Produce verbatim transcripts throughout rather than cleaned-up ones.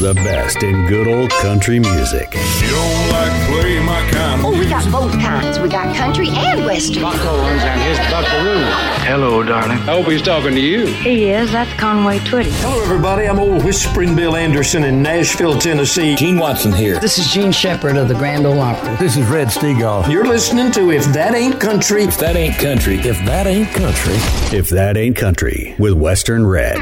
the best in good old country music. You don't like play my kind. Oh, we got both kinds. We got country and western. Buck Owens and his Buckaroos. Hello, darling. I hope he's talking to you. He is. That's Conway Twitty. Hello, everybody. I'm old Whispering Bill Anderson in Nashville, Tennessee. Gene Watson here. This is Gene Shepherd of the Grand Ole Opry. This is Red Steagall. You're listening to If That Ain't Country. If That Ain't Country. If That Ain't Country. If That Ain't Country with Western Red.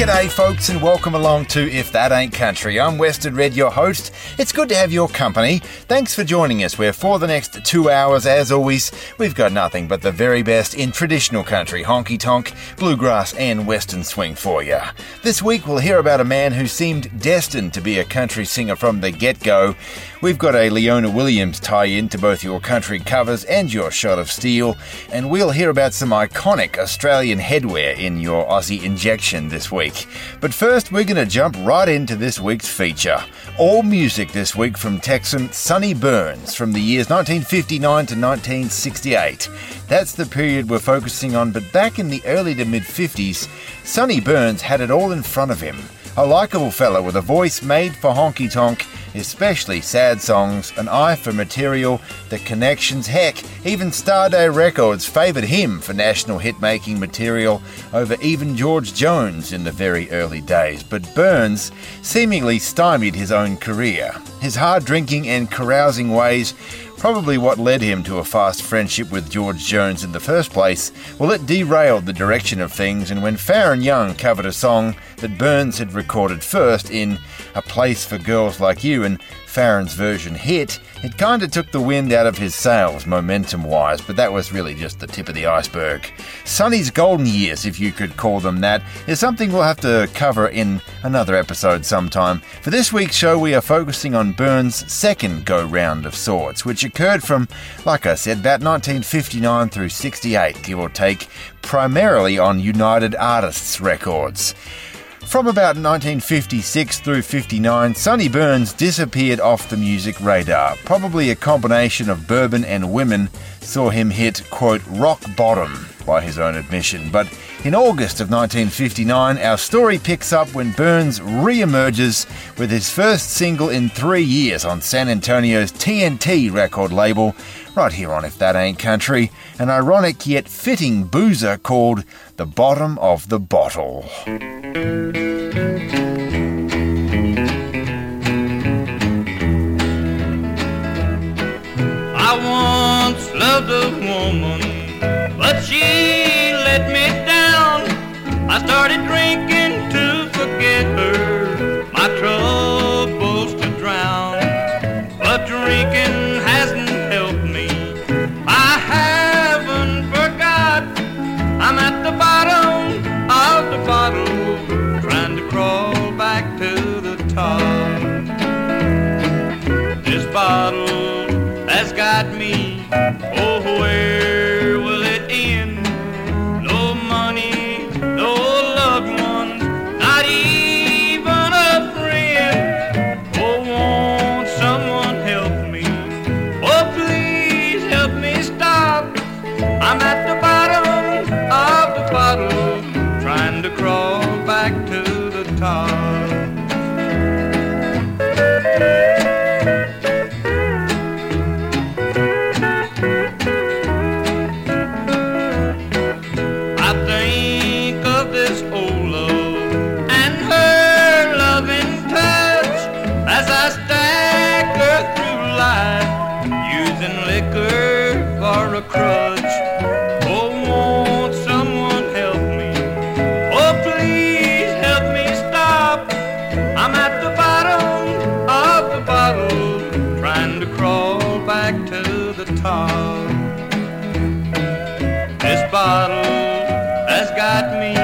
G'day folks and welcome along to If That Ain't Country. I'm Western Red, your host. It's good to have your company. Thanks for joining us, where for the next two hours, as always, we've got nothing but the very best in traditional country, honky-tonk, bluegrass and western swing for you. This week we'll hear about a man who seemed destined to be a country singer from the get-go. We've got a Leona Williams tie-in to both your country covers and your shot of steel, and we'll hear about some iconic Australian headwear in your Aussie injection this week. But first, we're going to jump right into this week's feature. All music this week from Texan Sonny Burns from the years nineteen fifty-nine to nineteen sixty-eight. That's the period we're focusing on, but back in the early to mid-fifties, Sonny Burns had it all in front of him. A likeable fella with a voice made for honky-tonk, especially sad songs, an eye for material, the connections, heck, even Starday Records favoured him for national hit-making material over even George Jones in the very early days. But Burns seemingly stymied his own career. His hard drinking and carousing ways, probably what led him to a fast friendship with George Jones in the first place, well, it derailed the direction of things, and when Faron Young covered a song that Burns had recorded first in A Place for Girls Like You, and Faron's version hit, it kind of took the wind out of his sails momentum-wise, but that was really just the tip of the iceberg. Sonny's golden years, if you could call them that, is something we'll have to cover in another episode sometime. For this week's show, we are focusing on Burns' second go-round of sorts, which occurred from, like I said, about nineteen fifty-nine through sixty-eight, give or take, primarily on United Artists Records. From about nineteen fifty-six through fifty-nine, Sonny Burns disappeared off the music radar. Probably a combination of bourbon and women saw him hit, quote, rock bottom, by his own admission. But in August of nineteen fifty-nine, our story picks up when Burns re-emerges with his first single in three years on San Antonio's T N T record label, right here on If That Ain't Country, an ironic yet fitting boozer called The Bottom of the Bottle. I once loved a woman, but she let me down. I started drinking to forget her, my troubles to drown. But drinking hasn't helped me, I haven't forgot. I'm at the bottom of the bottle, trying to crawl back to the top. This bottle has got me, oh, where will it end? No money, no loved one, not even a friend. Oh, won't someone help me? Oh, please help me stop. I'm at the bottom of the bottle, trying to crawl back to the top. This bottle has got me,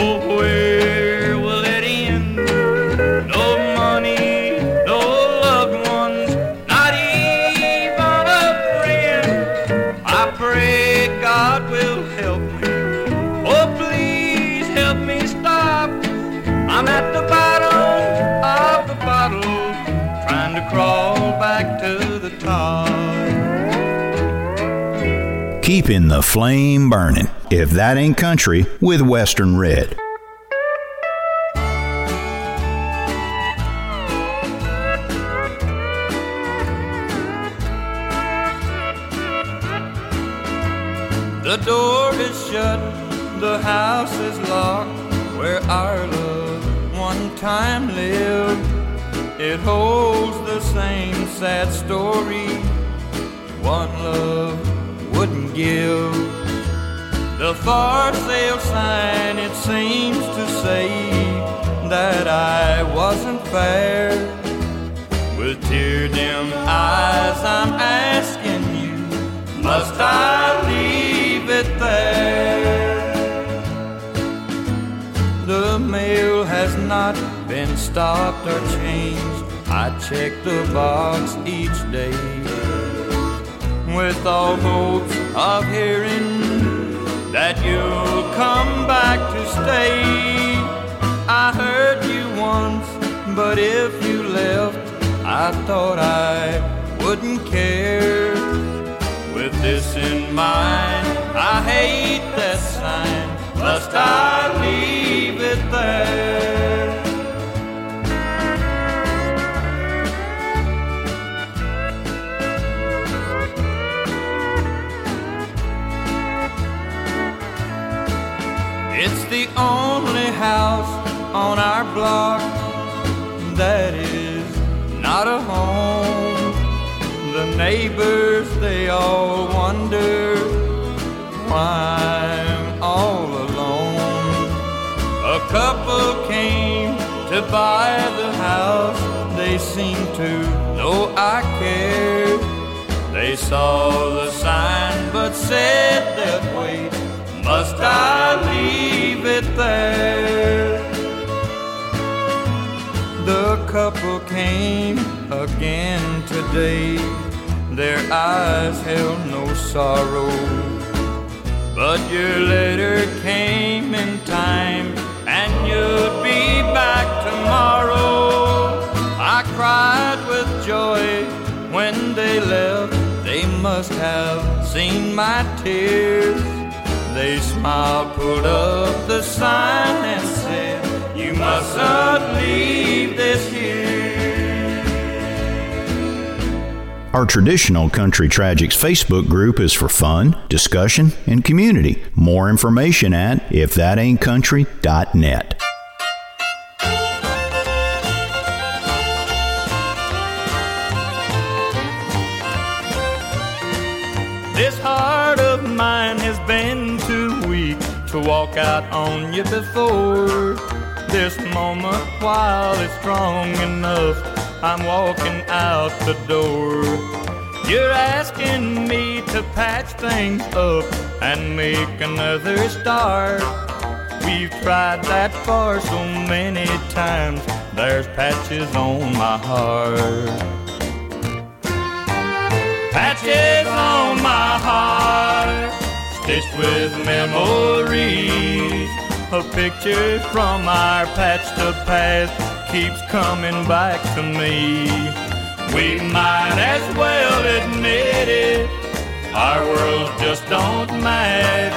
oh, where will it end? No money, no loved ones, not even a friend. I pray God will help me, oh, please help me stop. I'm at the bottom of the bottle, trying to crawl back to the top. Keeping the flame burning. If That Ain't Country with Western Red. The door is shut, the house is locked, where our love one time lived. It holds the same sad story one love wouldn't give. The fire sale sign, it seems to say that I wasn't fair. With tear-dimmed eyes I'm asking you, must I leave it there? The mail has not been stopped or changed, I check the box each day, with all hopes of hearing that you'll come back to stay. I heard you once, but if you left I thought I wouldn't care. With this in mind, I hate that sign. Must I leave it there? It's the only house on our block that is not a home. The neighbors, they all wonder why I'm all alone. A couple came to buy the house, they seemed to know I cared. They saw the sign but said that wait, must I leave it there? The couple came again today, their eyes held no sorrow, but your letter came in time, and you'll be back tomorrow. I cried with joy when they left, they must have seen my tears. They smiled, pulled up the sign and said, you mustn't leave this here. Our traditional Country Tragics Facebook group is for fun, discussion, and community. More information at if that ain't country dot net. This heart of mine has been too weak to walk out on you before. This moment, while it's strong enough, I'm walking out the door. You're asking me to patch things up and make another start. We've tried that far so many times, there's patches on my heart. Patches on my heart, stitched with memories. A picture from our patch to past keeps coming back to me. We might as well admit it, our worlds just don't match.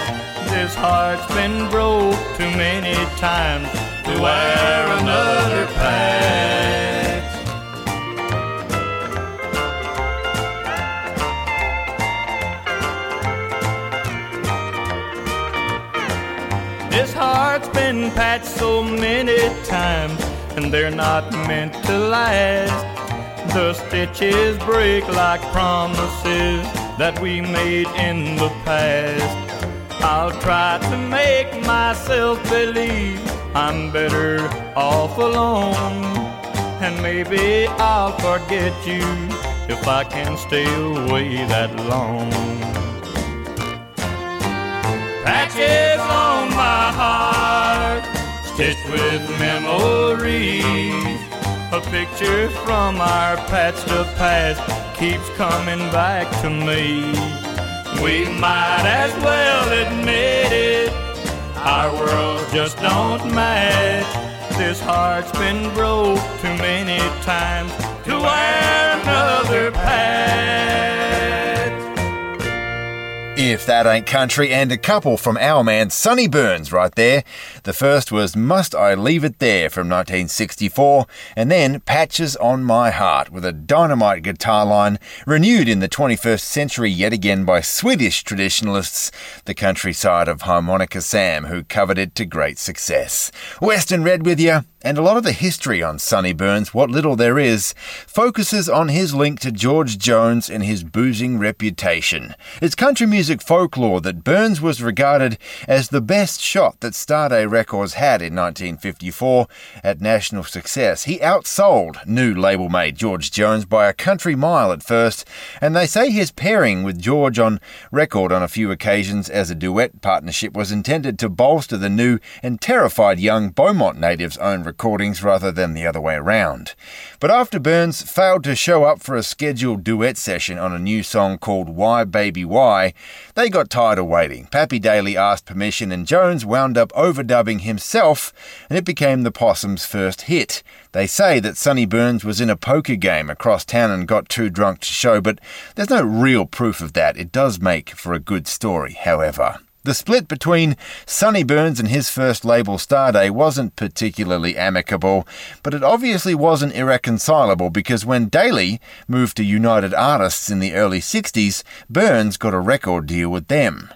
This heart's been broke too many times to wear another patch. This heart's been patched so many times, and they're not meant to last. The stitches break like promises that we made in the past. I'll try to make myself believe I'm better off alone, and maybe I'll forget you if I can stay away that long. Patches on my heart, stitched with memories. A picture from our patch to past keeps coming back to me. We might as well admit it, our worlds just don't match. This heart's been broke too many times to wear another patch. If That Ain't Country, and a couple from our man Sonny Burns right there. The first was Must I Leave It There from nineteen sixty-four, and then Patches on My Heart with a dynamite guitar line renewed in the twenty-first century yet again by Swedish traditionalists, the countryside of Harmonica Sam, who covered it to great success. Western Red with you, and a lot of the history on Sonny Burns, what little there is, focuses on his link to George Jones and his boozing reputation. It's country music folklore that Burns was regarded as the best shot that Starday Records had in nineteen fifty-four at national success. He outsold new label mate George Jones by a country mile at first, and they say his pairing with George on record on a few occasions as a duet partnership was intended to bolster the new and terrified young Beaumont native's own recordings rather than the other way around. But after Burns failed to show up for a scheduled duet session on a new song called Why Baby Why, they got tired of waiting. Pappy Daily asked permission and Jones wound up overdubbing himself, and it became the Possum's first hit. They say that Sonny Burns was in a poker game across town and got too drunk to show, but there's no real proof of that. It does make for a good story, however. The split between Sonny Burns and his first label Starday wasn't particularly amicable, but it obviously wasn't irreconcilable, because when Daly moved to United Artists in the early sixties, Burns got a record deal with them.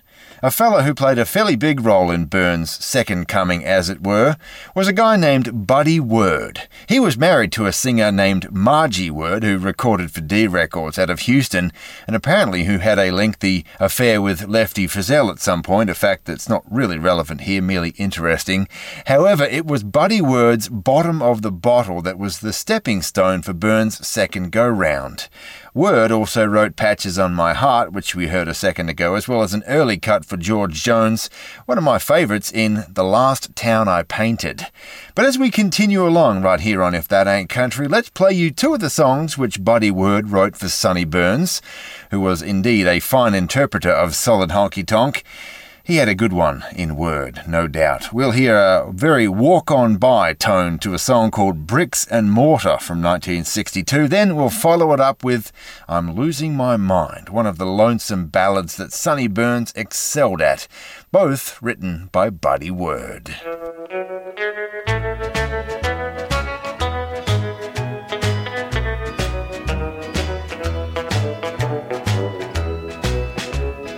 A fella who played a fairly big role in Burns' second coming, as it were, was a guy named Buddy Word. He was married to a singer named Margie Word, who recorded for D Records out of Houston, and apparently who had a lengthy affair with Lefty Frizzell at some point, a fact that's not really relevant here, merely interesting. However, it was Buddy Word's Bottom of the Bottle that was the stepping stone for Burns' second go-round. Word also wrote Patches on My Heart, which we heard a second ago, as well as an early cut for George Jones, one of my favourites, in The Last Town I Painted. But as we continue along right here on If That Ain't Country, let's play you two of the songs which Buddy Word wrote for Sonny Burns, who was indeed a fine interpreter of solid honky-tonk. He had a good one in Word, no doubt. We'll hear a very walk-on-by tone to a song called Bricks and Mortar from nineteen sixty-two. Then we'll follow it up with I'm Losing My Mind, one of the lonesome ballads that Sonny Burns excelled at, both written by Buddy Word.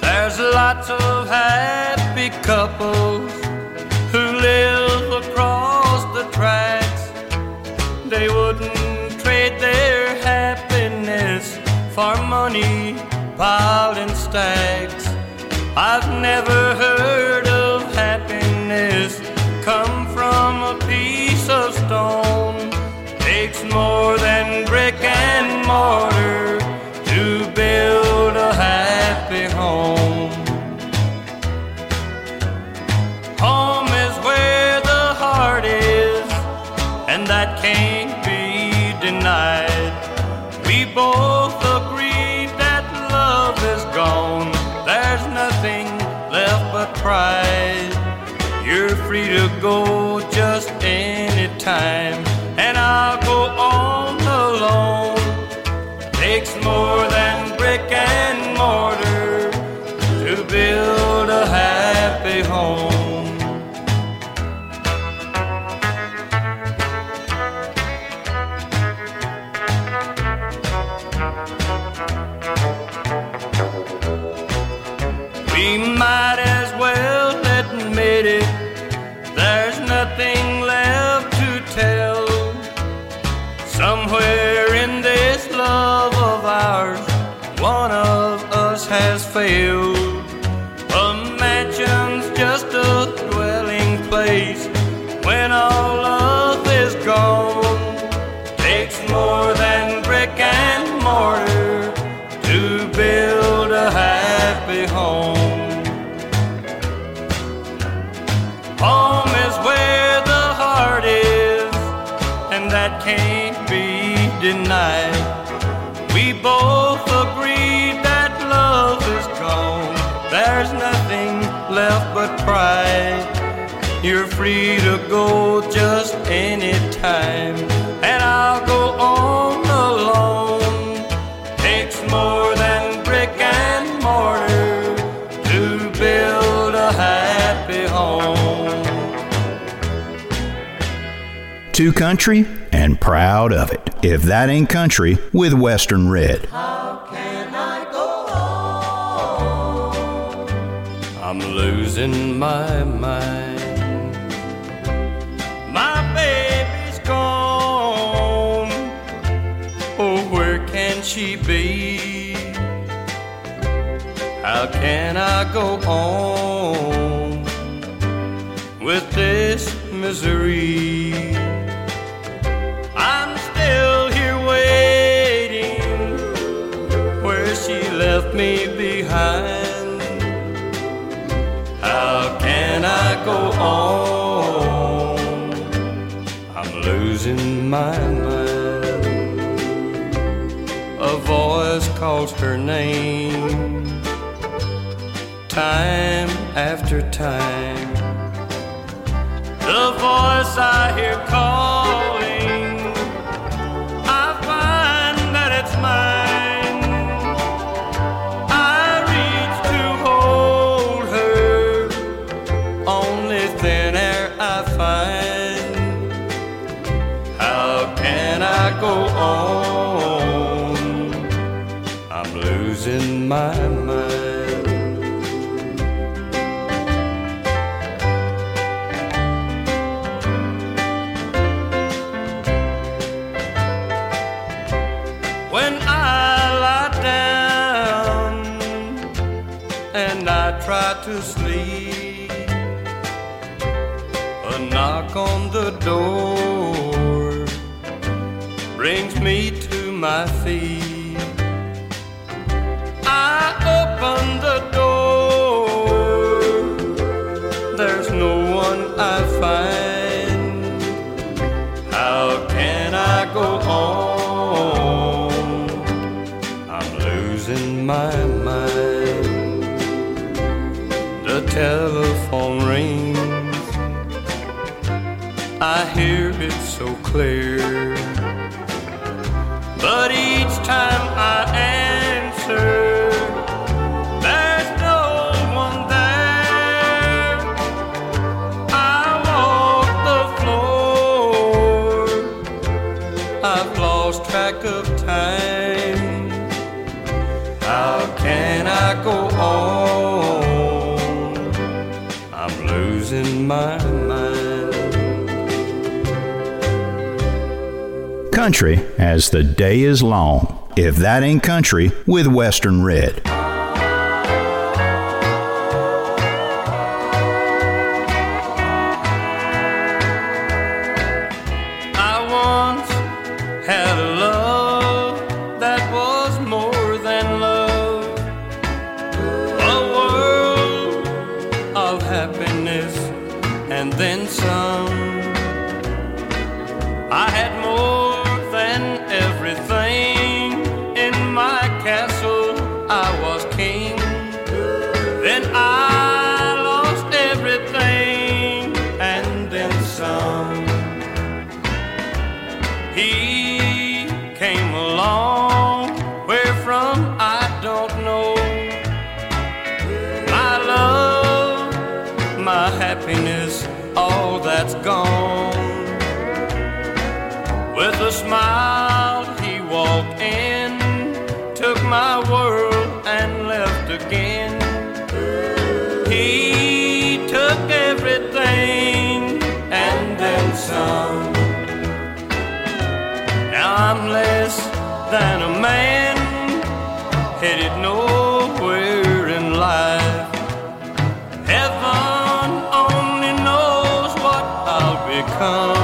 There's lots of happy couples who live across the tracks. They wouldn't trade their happiness for money piled in stacks. I've never heard of happiness come from a piece of stone. Takes more than brick and mortar to build a happy home. That can't be denied. We both agree that love is gone. There's nothing left but pride. You're free to go just any time, and I'll go on alone. Takes more than brick and mortar to build a happy home. Might as well admit it, there's nothing left to tell. Somewhere in this love of ours, one of us has failed. A mansion's just a dwelling place when all love is gone. Takes more than brick and mortar to build a happy home. Home is where the heart is, and that can't be denied. We both agree that love is gone. There's nothing left but pride. You're free to go just any time, and I'll go on alone. Takes more than brick and mortar to Too country and proud of it. If That Ain't Country with Western Red. How can I go home? I'm losing my mind. My baby's gone. Oh, where can she be? How can I go home with this misery? I'm still here waiting where she left me behind. How can I go home? I'm losing my mind. A voice calls her name, time after time. The voice I hear calling, I find that it's mine. I reach to hold her, only thin air I find. How can I go on? I'm losing my mind. Try to sleep, a knock on the door brings me to my feet. I open the door, there's no one I find. How can I go on? I'm losing my mind. Telephone rings, I hear it so clear, but each time I answer, there's no one there. I walk the floor, I've lost track of time. How can I go on? In my mind. Country as the day is long. If That Ain't Country with Western Red. Smiled, he walked in, took my world and left again. He took everything and then some. Now I'm less than a man, headed nowhere in life. Heaven only knows what I'll become.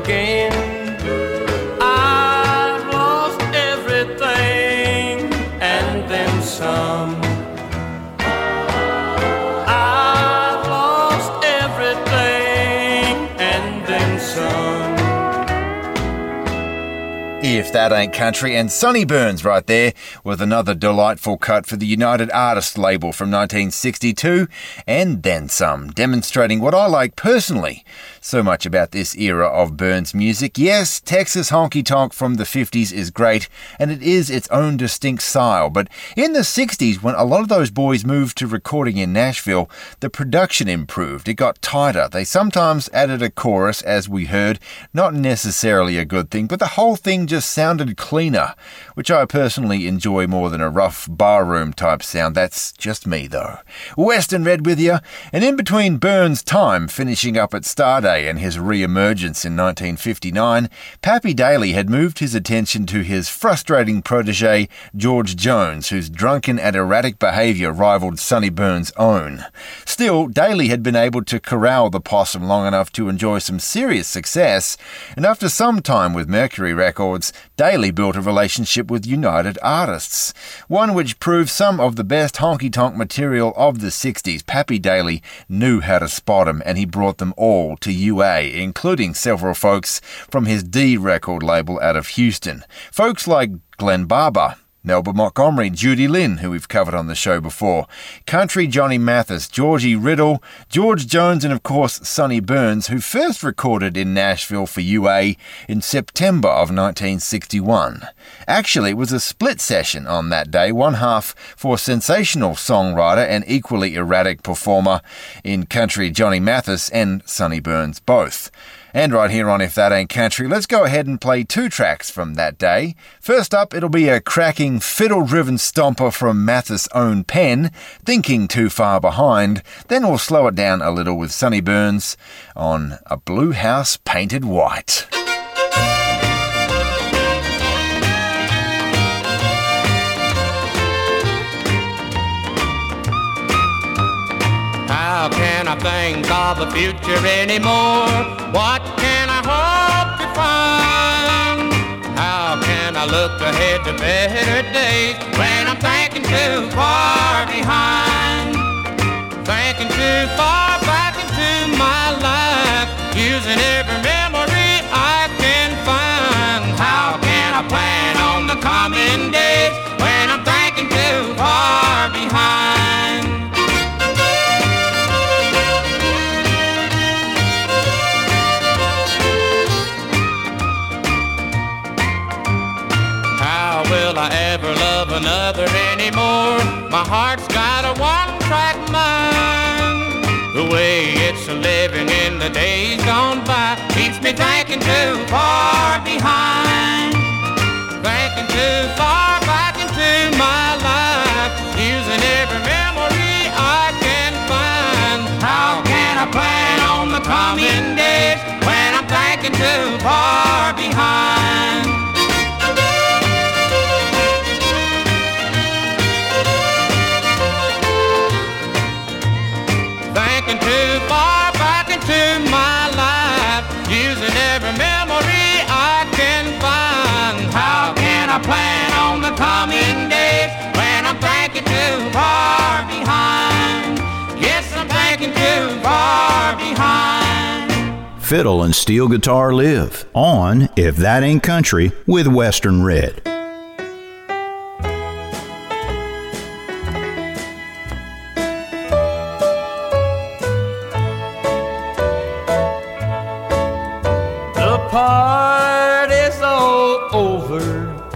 again. I've lost everything and then some. I've lost everything and then some. If That Ain't Country, and Sonny Burns right there with another delightful cut for the United Artists label from nineteen sixty-two, and then some, demonstrating what I like personally so much about this era of Burns music. Yes, Texas honky-tonk from the fifties is great, and it is its own distinct style, but in the sixties, when a lot of those boys moved to recording in Nashville, the production improved. It got tighter. They sometimes added a chorus, as we heard, not necessarily a good thing, but the whole thing just sounded cleaner, which I personally enjoy more than a rough barroom type sound. That's just me, though. Western Red with you, and in between Burns' time finishing up at Starday and his re-emergence in nineteen fifty-nine, Pappy Daily had moved his attention to his frustrating protege, George Jones, whose drunken and erratic behaviour rivaled Sonny Burns' own. Still, Daily had been able to corral the possum long enough to enjoy some serious success, and after some time with Mercury Records, Daily built a relationship with United Artists, one which proved some of the best honky-tonk material of the sixties. Pappy Daily knew how to spot them, and he brought them all to U A, including several folks from his D record label out of Houston. Folks like Glenn Barber, Melba Montgomery, Judy Lynn, who we've covered on the show before, Country Johnny Mathis, Georgie Riddle, George Jones, and of course Sonny Burns, who first recorded in Nashville for U A in September of nineteen sixty-one. Actually, it was a split session on that day, one half for sensational songwriter and equally erratic performer in Country Johnny Mathis and Sonny Burns both. And right here on If That Ain't Country, let's go ahead and play two tracks from that day. First up, it'll be a cracking fiddle-driven stomper from Mathis' own pen, Thinking Too Far Behind. Then we'll slow it down a little with Sonny Burns on A Blue House Painted White. How can I think of the future anymore? What can I hope to find? How can I look ahead to better days when I'm thinking too far behind? Thinking too far back into my life, using every memory I can find. How can I plan on the coming days when I'm thinking too far behind? I ever love another anymore? My heart's got a one-track mind. The way it's living in the days gone by keeps me thinking too far behind. Thinking too far back into my life, using every memory I can find. How can I plan on the coming days when I'm thinking too far behind? Too far back into my life, using every memory I can find. How can I plan on the coming days when I'm thinking too far behind? Yes, I'm thinking too far behind. Fiddle and steel guitar live on If That Ain't Country with Western Red. Party's all over,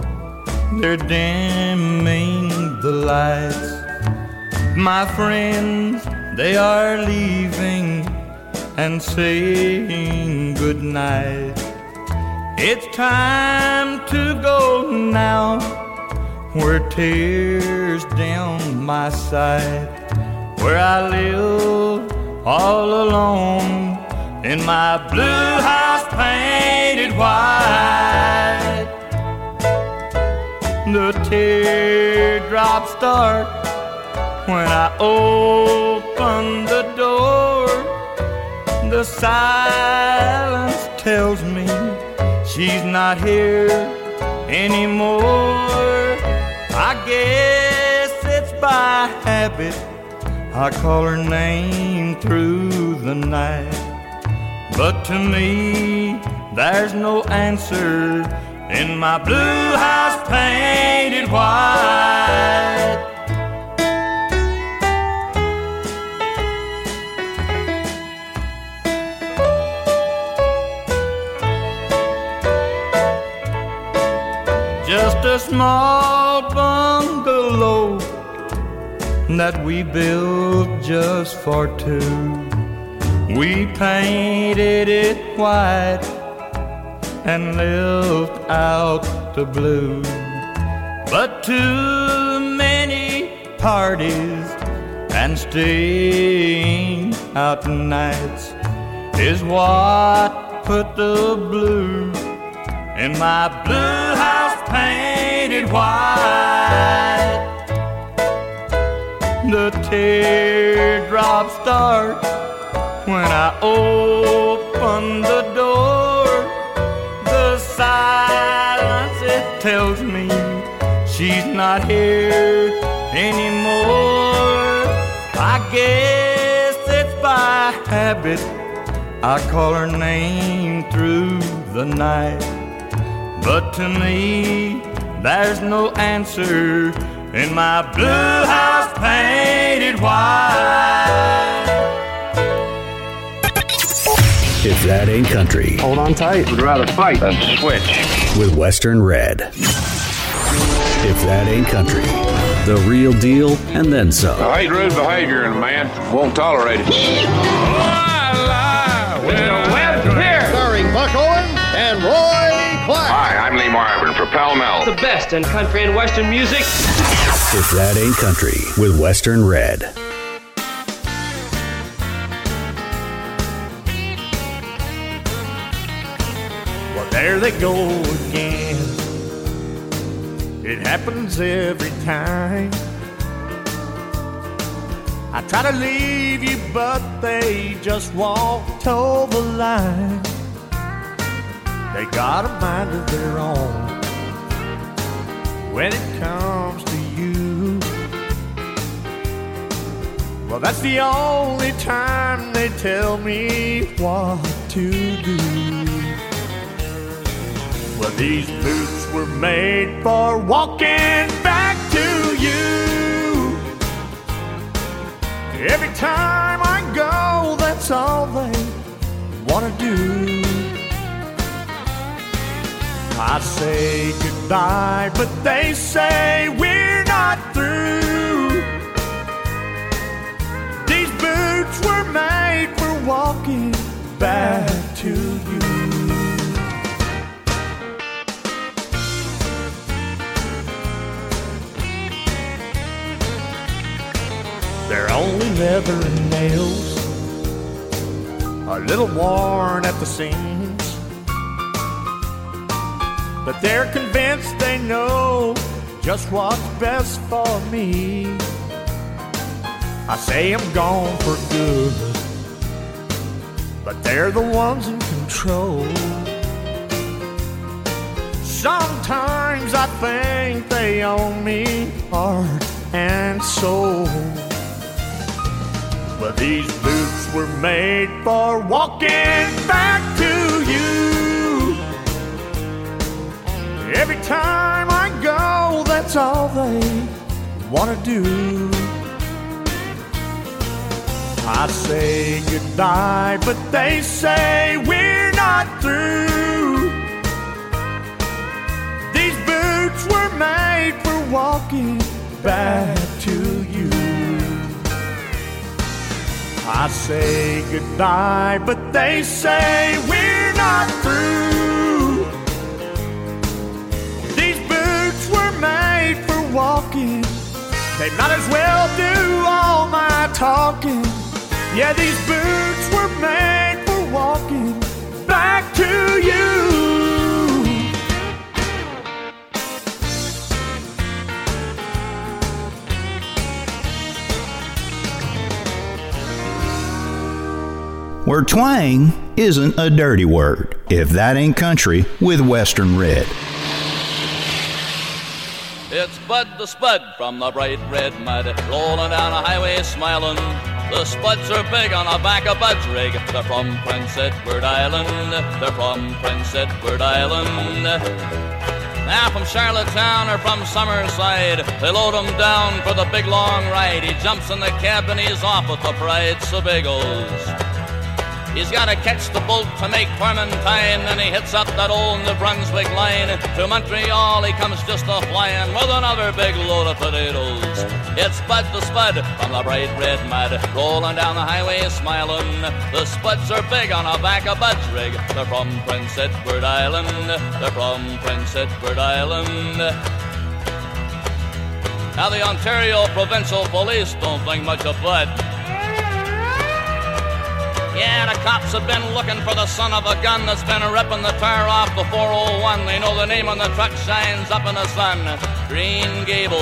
they're dimming the lights. My friends, they are leaving and saying goodnight. It's time to go now, where tears down my side, where I live all alone in my blue house painted white. The teardrops start when I open the door. The silence tells me she's not here anymore. I guess it's by habit I call her name through the night. But to me, there's no answer in my blue house painted white. Just a small bungalow that we built just for two. We painted it white and lived out the blue. But too many parties and staying out nights is what put the blue in my blue house painted white. The teardrops start when I open the door. The silence, it tells me she's not here anymore. I guess it's by habit I call her name through the night. But to me, there's no answer in my blue house painted white. If that ain't country. Hold on tight. Would rather fight than switch. With Western Red. If that ain't country. The real deal and then some. I hate rude behavior in a man. Won't tolerate it. Oh, I lie. Well, well, here. Starring Buck Owens and Roy. Hi, I'm Lee Marvin for Pall Mall. The best in country and western music. If that ain't country with Western Red. Well, there they go again. It happens every time. I try to leave you, but they just walked over the line. They got a mind of their own when it comes to you. Well, that's the only time they tell me what to do. Well, these boots were made for walking back to you. Every time I go, that's all they want to do. I say goodbye, but they say we're not through. These boots were made for walking back to you. They're only leather and nails, a little worn at the seams. But they're convinced they know just what's best for me. I say I'm gone for good, but they're the ones in control. Sometimes I think they own me heart and soul. But these boots were made for walking back to you. Every time I go, that's all they want to do. I say goodbye, but they say we're not through. These boots were made for walking back to you. I say goodbye, but they say we're not through. Made for walking. They might as well do all my talking. Yeah, these boots were made for walking back to you. Where twang isn't a dirty word. If That Ain't Country with Western Red. It's Bud the Spud from the bright red mud, rolling down a highway smiling. The Spuds are big on the back of Bud's rig. They're from Prince Edward Island. They're from Prince Edward Island. Now from Charlottetown or from Summerside, they load him down for the big long ride. He jumps in the cab and he's off with the pride Seagalls. He's got to catch the boat to make Clementine, then he hits up that old New Brunswick line. To Montreal he comes just a-flyin' with another big load of potatoes. It's Bud the Spud from the bright red mud, rolling down the highway smiling. The Spuds are big on the back of Bud's rig. They're from Prince Edward Island. They're from Prince Edward Island. Now the Ontario Provincial Police don't think much of Bud. Yeah, the cops have been looking for the son of a gun that's been ripping the tar off the four oh one. They know the name on the truck shines up in the sun, Green Gables.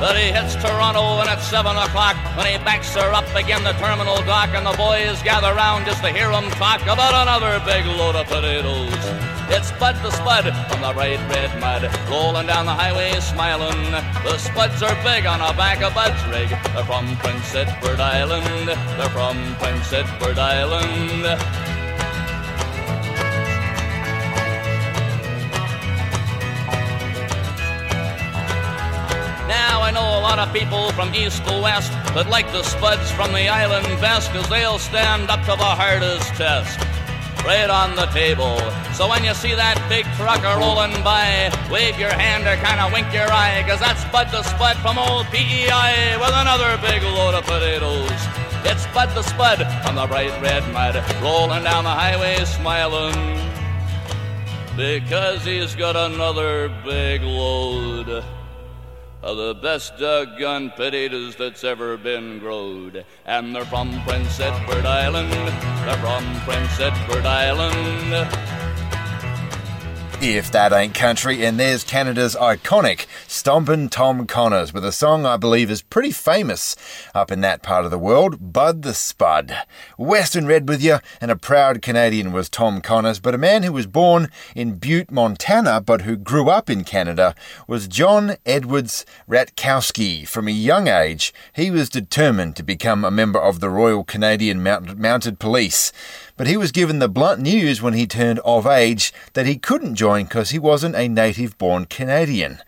But he hits Toronto and it's seven o'clock when he backs her up again the terminal dock, and the boys gather round just to hear him talk about another big load of potatoes. It's Bud the Spud from the bright red mud, rolling down the highway smiling. The Spuds are big on the back of Bud's rig. They're from Prince Edward Island. They're from Prince Edward Island. Now I know a lot of people from east to west that like the Spuds from the island best, 'cause they'll stand up to the hardest test. Right on the table. So when you see that big trucker rolling by, wave your hand or kind of wink your eye, 'cause that's Bud the Spud from old P E I with another big load of potatoes. It's Bud the Spud from the bright red mud, rolling down the highway smiling, because he's got another big load of the best doggone potatoes that's ever been growed. And they're from Prince Edward Island. They're from Prince Edward Island. If That Ain't Country, and there's Canada's iconic Stompin' Tom Connors with a song I believe is pretty famous up in that part of the world, Bud the Spud. Western Red with you, and a proud Canadian was Tom Connors, but a man who was born in Butte, Montana, but who grew up in Canada was John Edwards Ratkowski. From a young age, he was determined to become a member of the Royal Canadian Mount- Mounted Police, but he was given the blunt news when he turned of age that he couldn't join because he wasn't a native-born Canadian.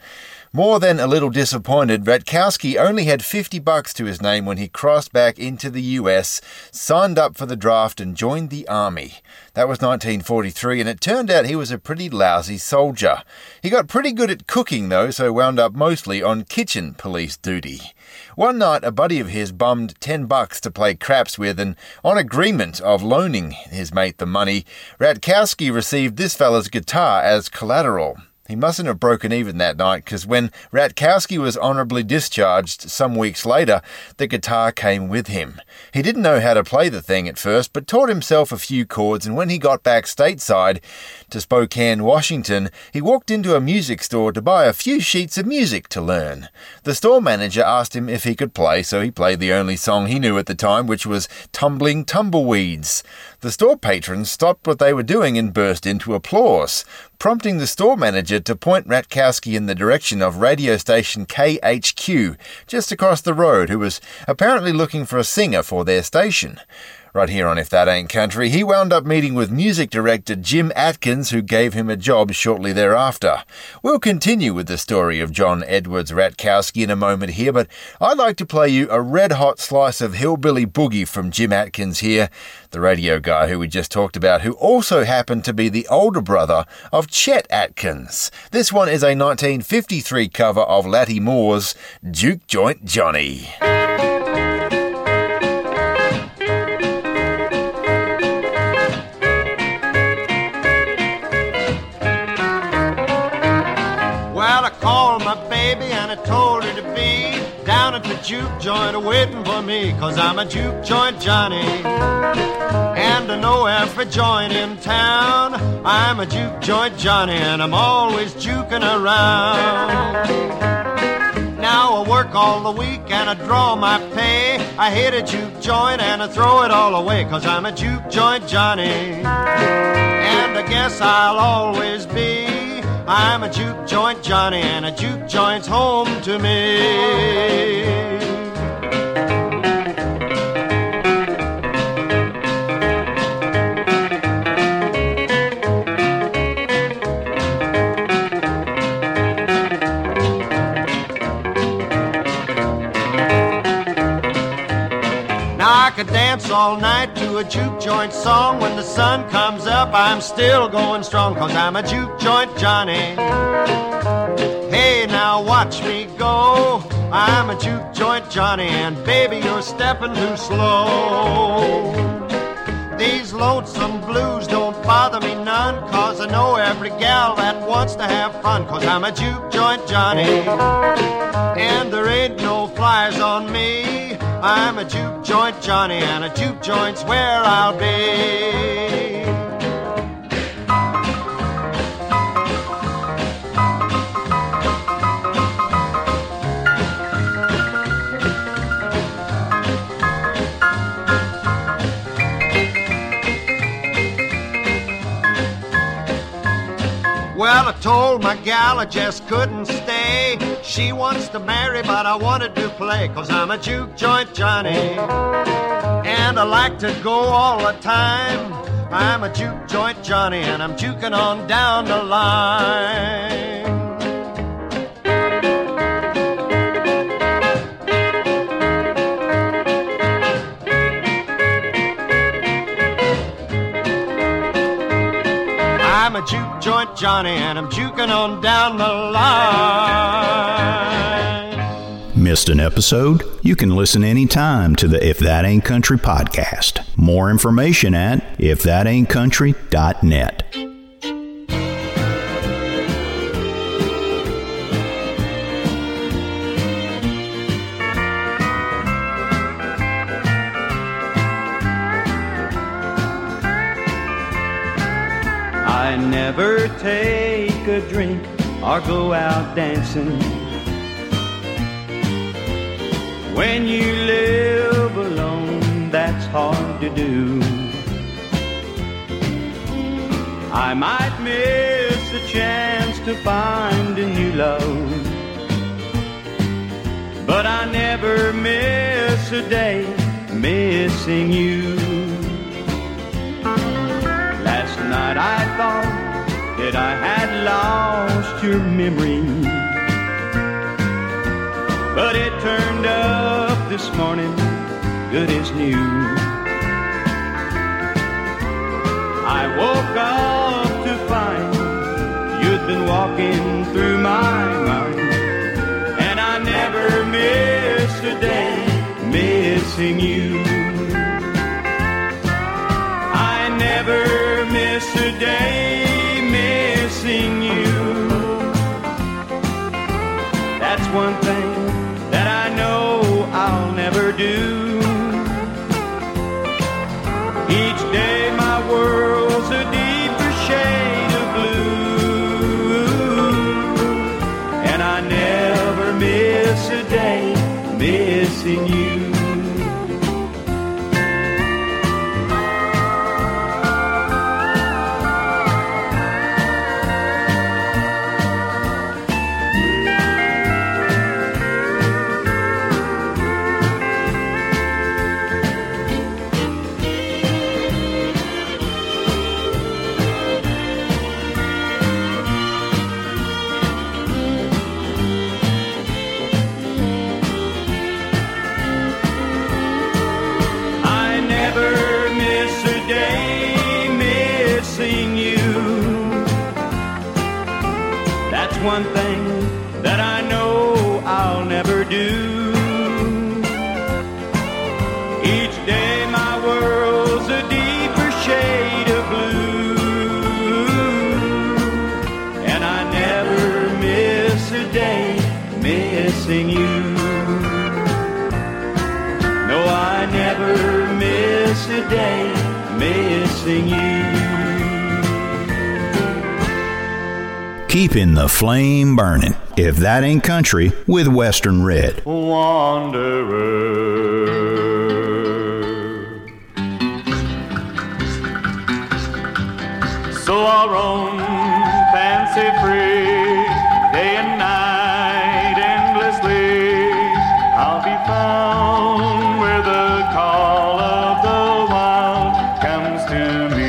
More than a little disappointed, Ratkowski only had fifty bucks to his name when he crossed back into the U S, signed up for the draft and joined the army. That was nineteen forty-three, and it turned out he was a pretty lousy soldier. He got pretty good at cooking though, so wound up mostly on kitchen police duty. One night, a buddy of his bummed ten bucks to play craps with, and on agreement of loaning his mate the money, Ratkowski received this fella's guitar as collateral. He mustn't have broken even that night, because when Ratkowski was honourably discharged some weeks later, the guitar came with him. He didn't know how to play the thing at first, but taught himself a few chords, and when he got back stateside to Spokane, Washington, he walked into a music store to buy a few sheets of music to learn. The store manager asked him if he could play, so he played the only song he knew at the time, which was Tumbling Tumbleweeds. The store patrons stopped what they were doing and burst into applause, prompting the store manager to point Ratkowski in the direction of radio station K H Q, just across the road, who was apparently looking for a singer for their station. Right here on If That Ain't Country, he wound up meeting with music director Jim Atkins, who gave him a job shortly thereafter. We'll continue with the story of John Edwards Ratkowski in a moment here, but I'd like to play you a red-hot slice of hillbilly boogie from Jim Atkins here, the radio guy who we just talked about, who also happened to be the older brother of Chet Atkins. This one is a nineteen fifty-three cover of Lattie Moore's Juke Joint Johnny. Juke joint waiting for me, 'cause I'm a juke joint Johnny, and I know every joint in town. I'm a juke joint Johnny, and I'm always juking around. Now I work all the week and I draw my pay, I hate a juke joint and I throw it all away, 'cause I'm a juke joint Johnny. And I guess I'll always be, I'm a juke joint Johnny, and a juke joint's home to me. I could dance all night to a juke joint song. When the sun comes up, I'm still going strong, 'cause I'm a juke joint Johnny. Hey, now watch me go, I'm a juke joint Johnny, and baby, you're stepping too slow. These lonesome blues don't bother me none, 'cause I know every gal that wants to have fun, 'cause I'm a juke joint Johnny. And there ain't no flies on me, I'm a juke joint Johnny, and a juke joint's where I'll be. Well, I told my gal I just couldn't stay. She wants to marry, but I wanted to play, 'cause I'm a juke joint Johnny. And I like to go all the time, I'm a juke joint Johnny, and I'm juking on down the line. I'm a juke joint Johnny, and I'm juking on down the line. Missed an episode? You can listen anytime to the If That Ain't Country podcast. More information at if that ain't country dot net. Never take a drink or go out dancing when you live alone, that's hard to do. I might miss a chance to find a new love, but I never miss a day missing you. Last night I thought that I had lost your memory, but it turned up this morning good as new. I woke up to find you'd been walking through my mind, and I never miss a day missing you. I never miss a day missing you. That's one thing that I know I'll never do. Each day my world's a deeper shade of blue, and I never miss a day missing you. One thing that I know I'll never do. Each day my world's a deeper shade of blue, and I never miss a day missing you. No, I never miss a day missing you. Keeping the flame burning. If That Ain't Country with Western Red. Wanderer. our own, fancy free, day and night, endlessly. I'll be found where the call of the wild comes to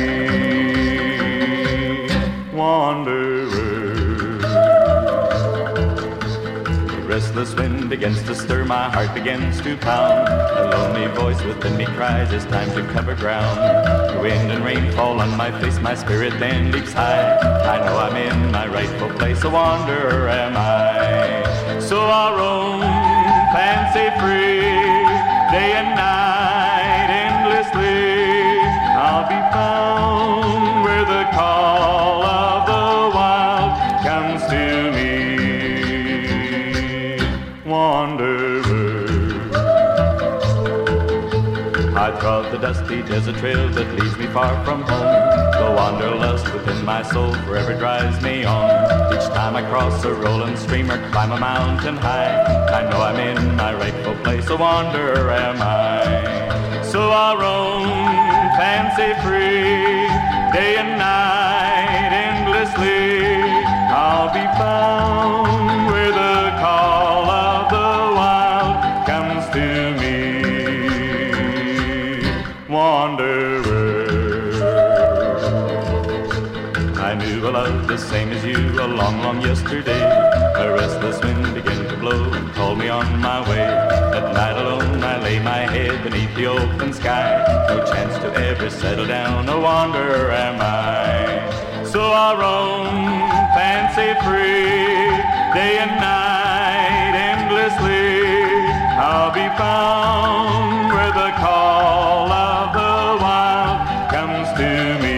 me. Wanderer. The restless wind begins to stir, my heart begins to pound. A lonely voice within me cries, it's time to cover ground. Wind and rain fall on my face, my spirit then leaps high. I know I'm in my rightful place, a wanderer am I. So I'll roam, fancy free, day and night, endlessly. I'll be found where the call of the wild comes to me. Wanderer. I trod the dusty desert trail that leads me far from home. The wanderlust within my soul forever drives me on. Each time I cross a rolling stream or climb a mountain high, I know I'm in my rightful place, a wanderer am I. So I'll roam, fancy free, day and night, endlessly. I'll be found where the call of the wild comes to me. Wanderer. A love the same as you, a long, long yesterday. A restless wind began to blow and called me on my way. At night alone I lay my head beneath the open sky. No chance to ever settle down, a wanderer am I. So I'll roam, fancy free, day and night, endlessly. I'll be found where the call of the wild comes to me.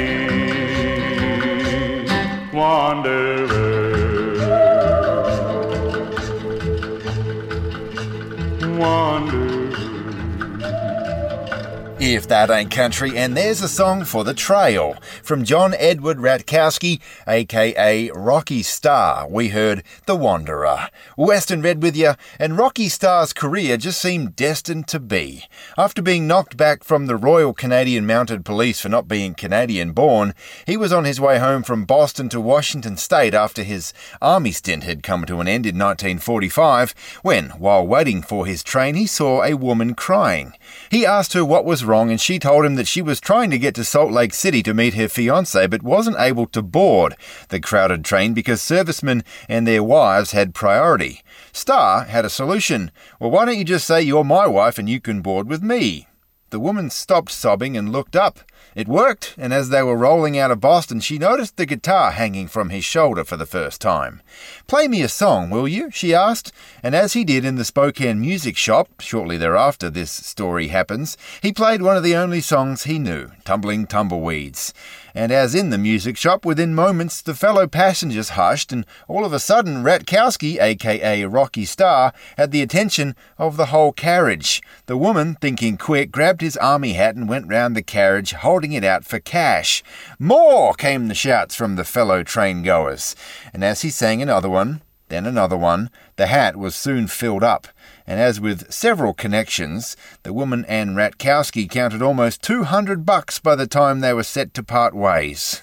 If That Ain't Country, and there's a song for the trail. From John Edward Ratkowski, a k a. Rocky Star, we heard The Wanderer. Western Red with you, and Rocky Star's career just seemed destined to be. After being knocked back from the Royal Canadian Mounted Police for not being Canadian-born, he was on his way home from Boston to Washington State after his army stint had come to an end in nineteen forty-five, when, while waiting for his train, he saw a woman crying. He asked her what was wrong, and she told him that she was trying to get to Salt Lake City to meet her fiancé, but wasn't able to board the crowded train because servicemen and their wives had priority. Starr had a solution. Well, why don't you just say you're my wife and you can board with me? The woman stopped sobbing and looked up. It worked, and as they were rolling out of Boston, she noticed the guitar hanging from his shoulder for the first time. "Play me a song, will you?" she asked, and as he did in the Spokane music shop, shortly thereafter this story happens, he played one of the only songs he knew, Tumbling Tumbleweeds. And as in the music shop, within moments, the fellow passengers hushed, and all of a sudden Ratkowski, a k a. Rocky Star, had the attention of the whole carriage. The woman, thinking quick, grabbed his army hat and went round the carriage, holding it out for cash. "More!" came the shouts from the fellow train-goers. And as he sang another one, then another one, the hat was soon filled up. And as with several connections, the woman and Ratkowski counted almost two hundred bucks by the time they were set to part ways.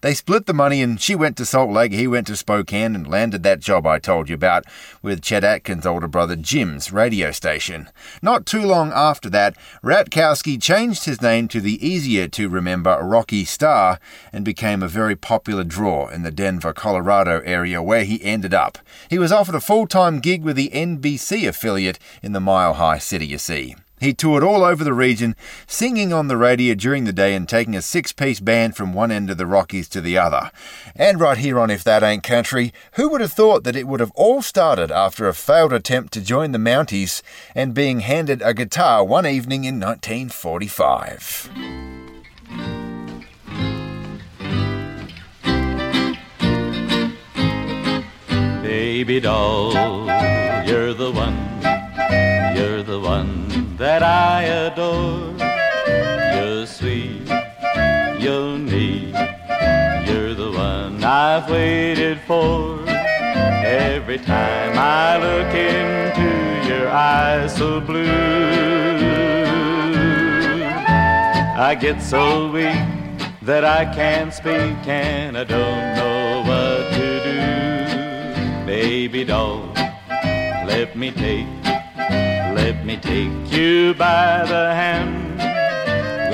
They split the money, and she went to Salt Lake, he went to Spokane, and landed that job I told you about with Chet Atkins' older brother Jim's radio station. Not too long after that, Ratkowski changed his name to the easier-to-remember Rocky Star and became a very popular draw in the Denver, Colorado area where he ended up. He was offered a full-time gig with the N B C affiliate in the Mile High City, you see. He toured all over the region, singing on the radio during the day and taking a six-piece band from one end of the Rockies to the other. And right here on If That Ain't Country, who would have thought that it would have all started after a failed attempt to join the Mounties and being handed a guitar one evening in nineteen forty-five. Baby doll, you're the one, you're the one that I adore. You're sweet, you're neat, you're the one I've waited for. Every time I look into your eyes so blue, I get so weak that I can't speak and I don't know what to do. Baby doll, let me take, let me take you by the hand.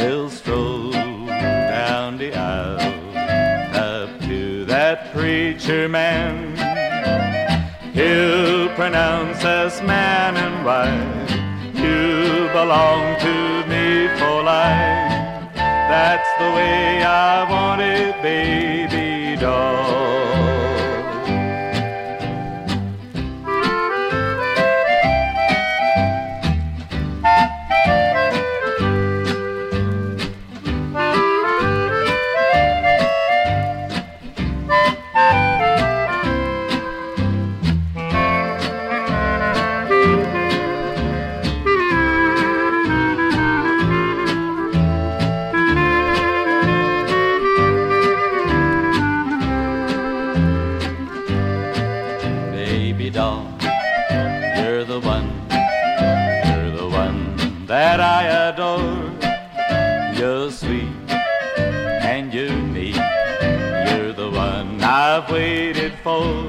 We'll stroll down the aisle up to that preacher man. He'll pronounce us man and wife. You belong to me for life. That's the way I want it, baby doll. Waited for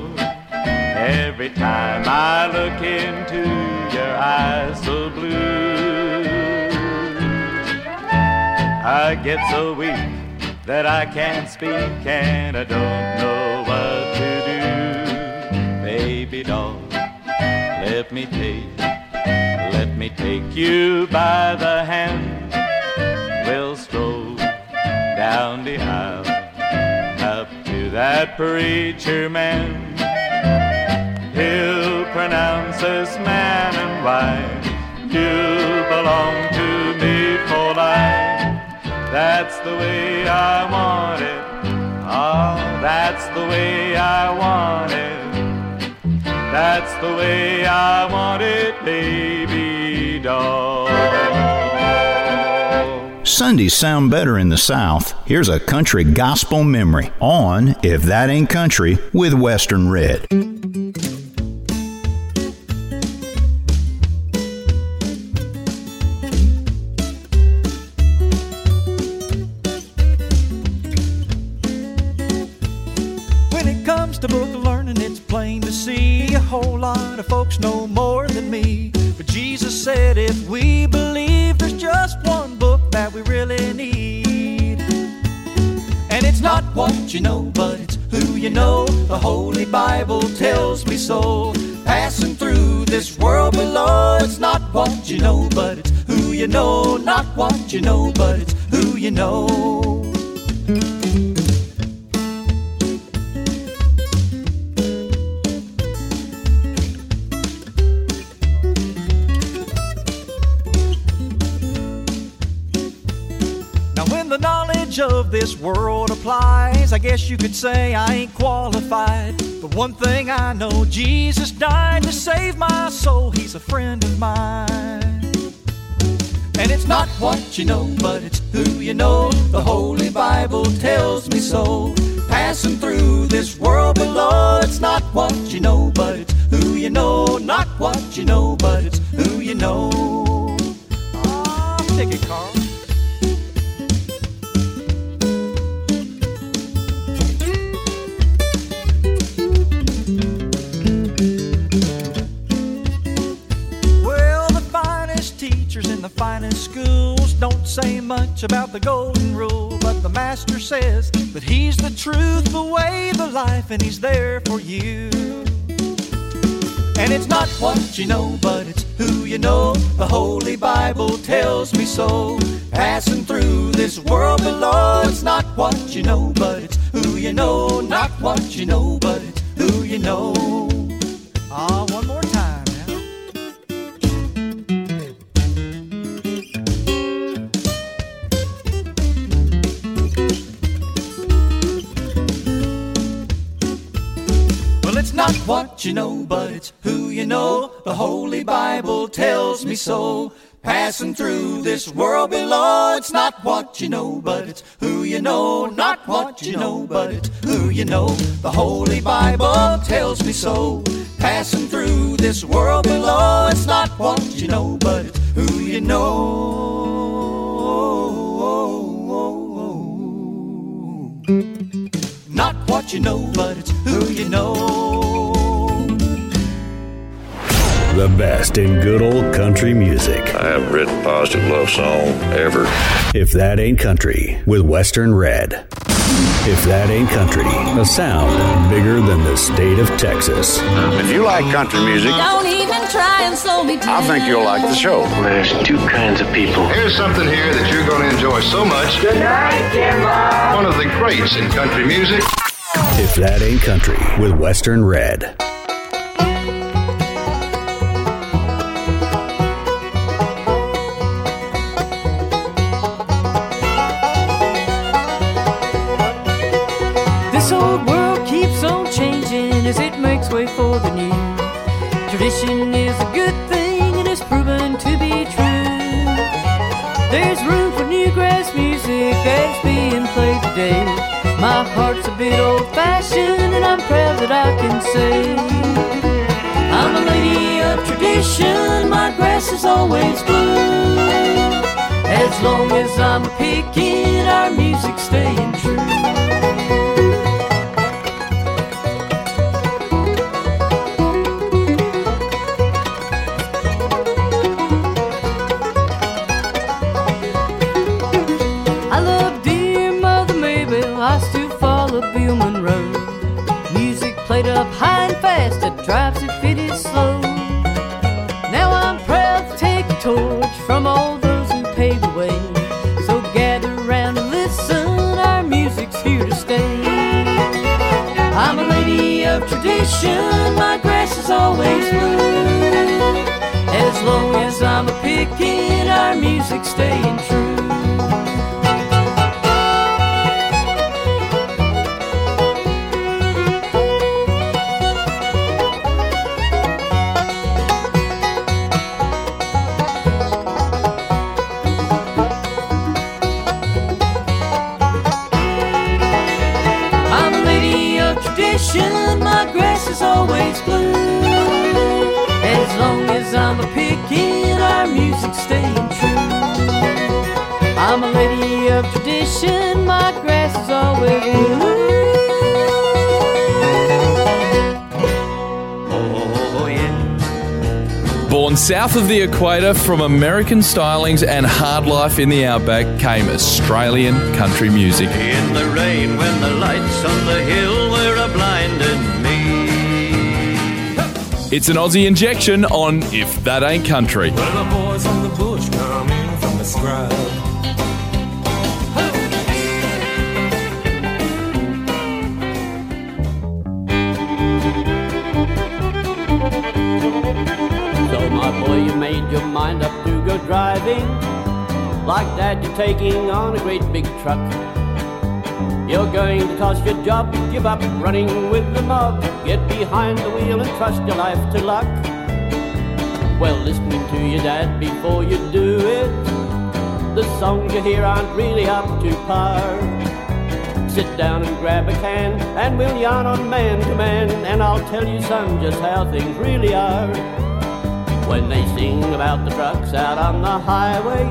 every time I look into your eyes so blue. I get so weak that I can't speak and I don't know what to do. Baby doll, let me take, let me take you by the hand. We'll stroll down the aisle that preacher man. He'll pronounce us man and wife. You belong to me for life. That's the way I want it. Oh, that's the way I want it. That's the way I want it, baby doll. Sundays sound better in the South. Here's a country gospel memory on If That Ain't Country with Western Red. When it comes to book learning, it's plain to see a whole lot of folks know more than me. But Jesus said if we believe, there's just one book that we really need. And it's not what you know, but it's who you know. The Holy Bible tells me so. Passing through this world below. It's not what you know, but it's who you know. Not what you know, but it's who you know. Of this world applies, I guess you could say I ain't qualified. But one thing I know, Jesus died to save my soul. He's a friend of mine. And it's not what you know, but it's who you know. The Holy Bible tells me so. Passing through this world below. It's not what you know, but it's who you know. Not what you know, but it's who you know. Oh, take it, Carl. Finest schools don't say much about the golden rule, but the master says that he's the truth, the way, the life, and he's there for you. And it's not what you know, but it's who you know. The Holy Bible tells me so. Passing through this world below. It's not what you know, but it's who you know. Not what you know, but it's who you know. Ah, one more time. Not what you know, but it's who you know. The Holy Bible tells me so. Passing through this world below. It's not what you know, but it's who you know. Not what you know, but it's who you know. The Holy Bible tells me so. Passing through this world below. It's not what you know, but it's who you know. Not what you know, but it's who you know. The best in good old country music. I haven't written a positive love song ever. If That Ain't Country with Western Red. If That Ain't Country, a sound bigger than the state of Texas. If you like country music, don't even try and slow me down. I think you'll like the show. Well, there's two kinds of people. Here's something here that you're going to enjoy so much. Good night, Jimbo. One of the greats in country music. If That Ain't Country with Western Red. As it makes way for the new, tradition is a good thing and it's proven to be true. There's room for newgrass music that's being played today. My heart's a bit old-fashioned and I'm proud that I can say I'm a lady of tradition, my grass is always blue. As long as I'm picking, our music's staying true. High and fast, it drives it, fit it slow. Now I'm proud to take a torch from all those who paved the way. So gather round and listen, our music's here to stay. I'm a lady of tradition, my grass is always blue. As long as I'm a pickin', our music's staying true. Always blue. As long as I'm a pickin', our music's staying true. I'm a lady of tradition, my grass is always blue. Oh, yeah. Born south of the equator, from American stylings and hard life in the outback came Australian country music. In the rain, when the lights on the hill were a-blindin'. It's an Aussie injection on If That Ain't Country. Well, the boys on the bush come in from the scrub. So, my boy, you made your mind up to go driving. Like that, you're taking on a great big truck. You're going to toss your job, give up running with the mob. Get behind the wheel and trust your life to luck. Well, listening to your dad before you do it. The songs you hear aren't really up to par. Sit down and grab a can, and we'll yarn on man to man. And I'll tell you, son, just how things really are. When they sing about the trucks out on the highway,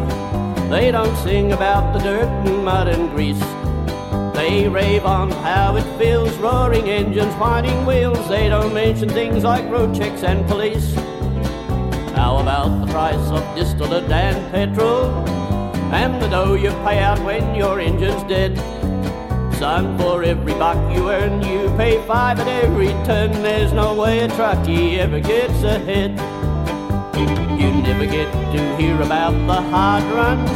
they don't sing about the dirt and mud and grease. They rave on how it feels, roaring engines, whining wheels. They don't mention things like road checks and police. How about the price of distillate and petrol, and the dough you pay out when your engine's dead? Son, for every buck you earn, you pay five at every turn. There's no way a truckie ever gets ahead. You never get to hear about the hard runs,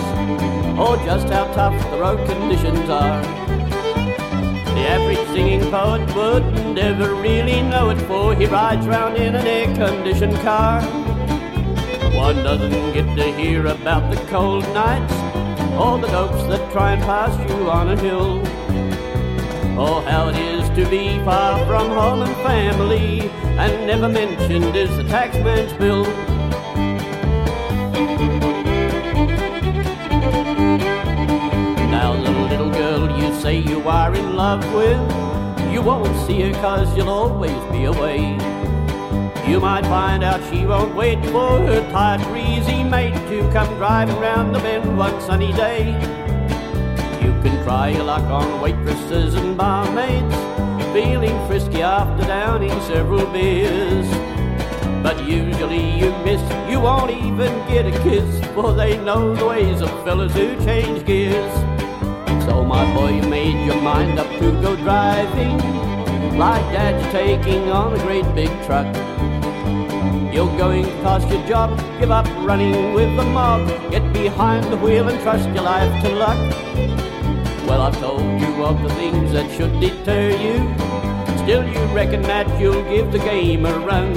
or just how tough the road conditions are. The average singing poet wouldn't never really know it, for he rides round in an air-conditioned car. One doesn't get to hear about the cold nights, or the dopes that try and pass you on a hill, or how it is to be far from home and family, and never mentioned is the taxman's bill. Say you are in love with, you won't see her cause you'll always be away. You might find out she won't wait for her tired breezy mate to come driving round the bend one sunny day. You can try your luck on waitresses and barmaids, feeling frisky after downing several beers. But usually you miss, you won't even get a kiss, for they know the ways of fellas who change gears. So my boy, you made your mind up to go driving, like that you're taking on a great big truck. You're going past your job, give up running with the mob, get behind the wheel and trust your life to luck. Well, I've told you of the things that should deter you, still you reckon that you'll give the game a run.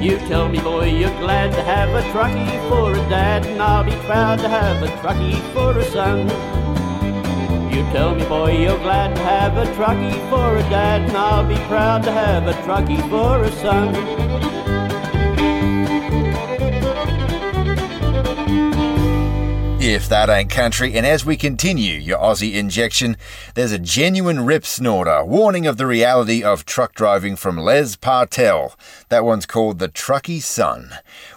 You tell me, boy, you're glad to have a truckie for a dad, and I'll be proud to have a truckie for a son. You tell me, boy, you're glad to have a truckie for a dad, and I'll be proud to have a truckie for a son. If That Ain't Country, and as we continue your Aussie injection, there's a genuine rip snorter, warning of the reality of truck driving from Les Partel. That one's called The Truckie's Son.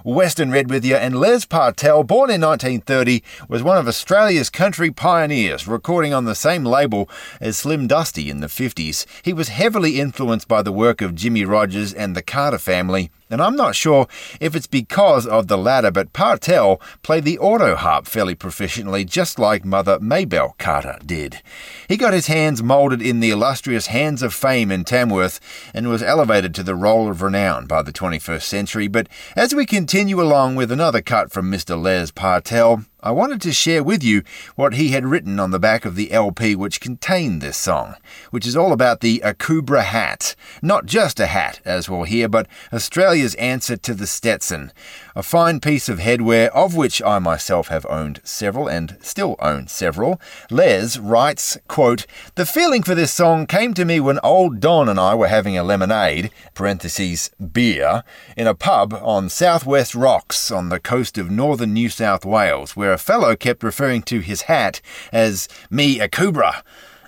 Western Red with you, and Les Partel, born in nineteen thirty, was one of Australia's country pioneers, recording on the same label as Slim Dusty in the fifties. He was heavily influenced by the work of Jimmy Rogers and the Carter Family, and I'm not sure if it's because of the latter, but Partel played the auto harp fairly proficiently, just like Mother Maybelle Carter did. He got his hands moulded in the illustrious Hands of Fame in Tamworth and was elevated to the role of renown by the twenty-first century. But as we continue along with another cut from Mister Les Partel, I wanted to share with you what he had written on the back of the L P which contained this song, which is all about the Akubra hat. Not just a hat, as we'll hear, but Australia's answer to the Stetson, a fine piece of headwear of which I myself have owned several and still own several. Les writes, quote, "The feeling for this song came to me when old Don and I were having a lemonade, parentheses, beer, in a pub on Southwest Rocks on the coast of northern New South Wales, where a fellow kept referring to his hat as me Akubra.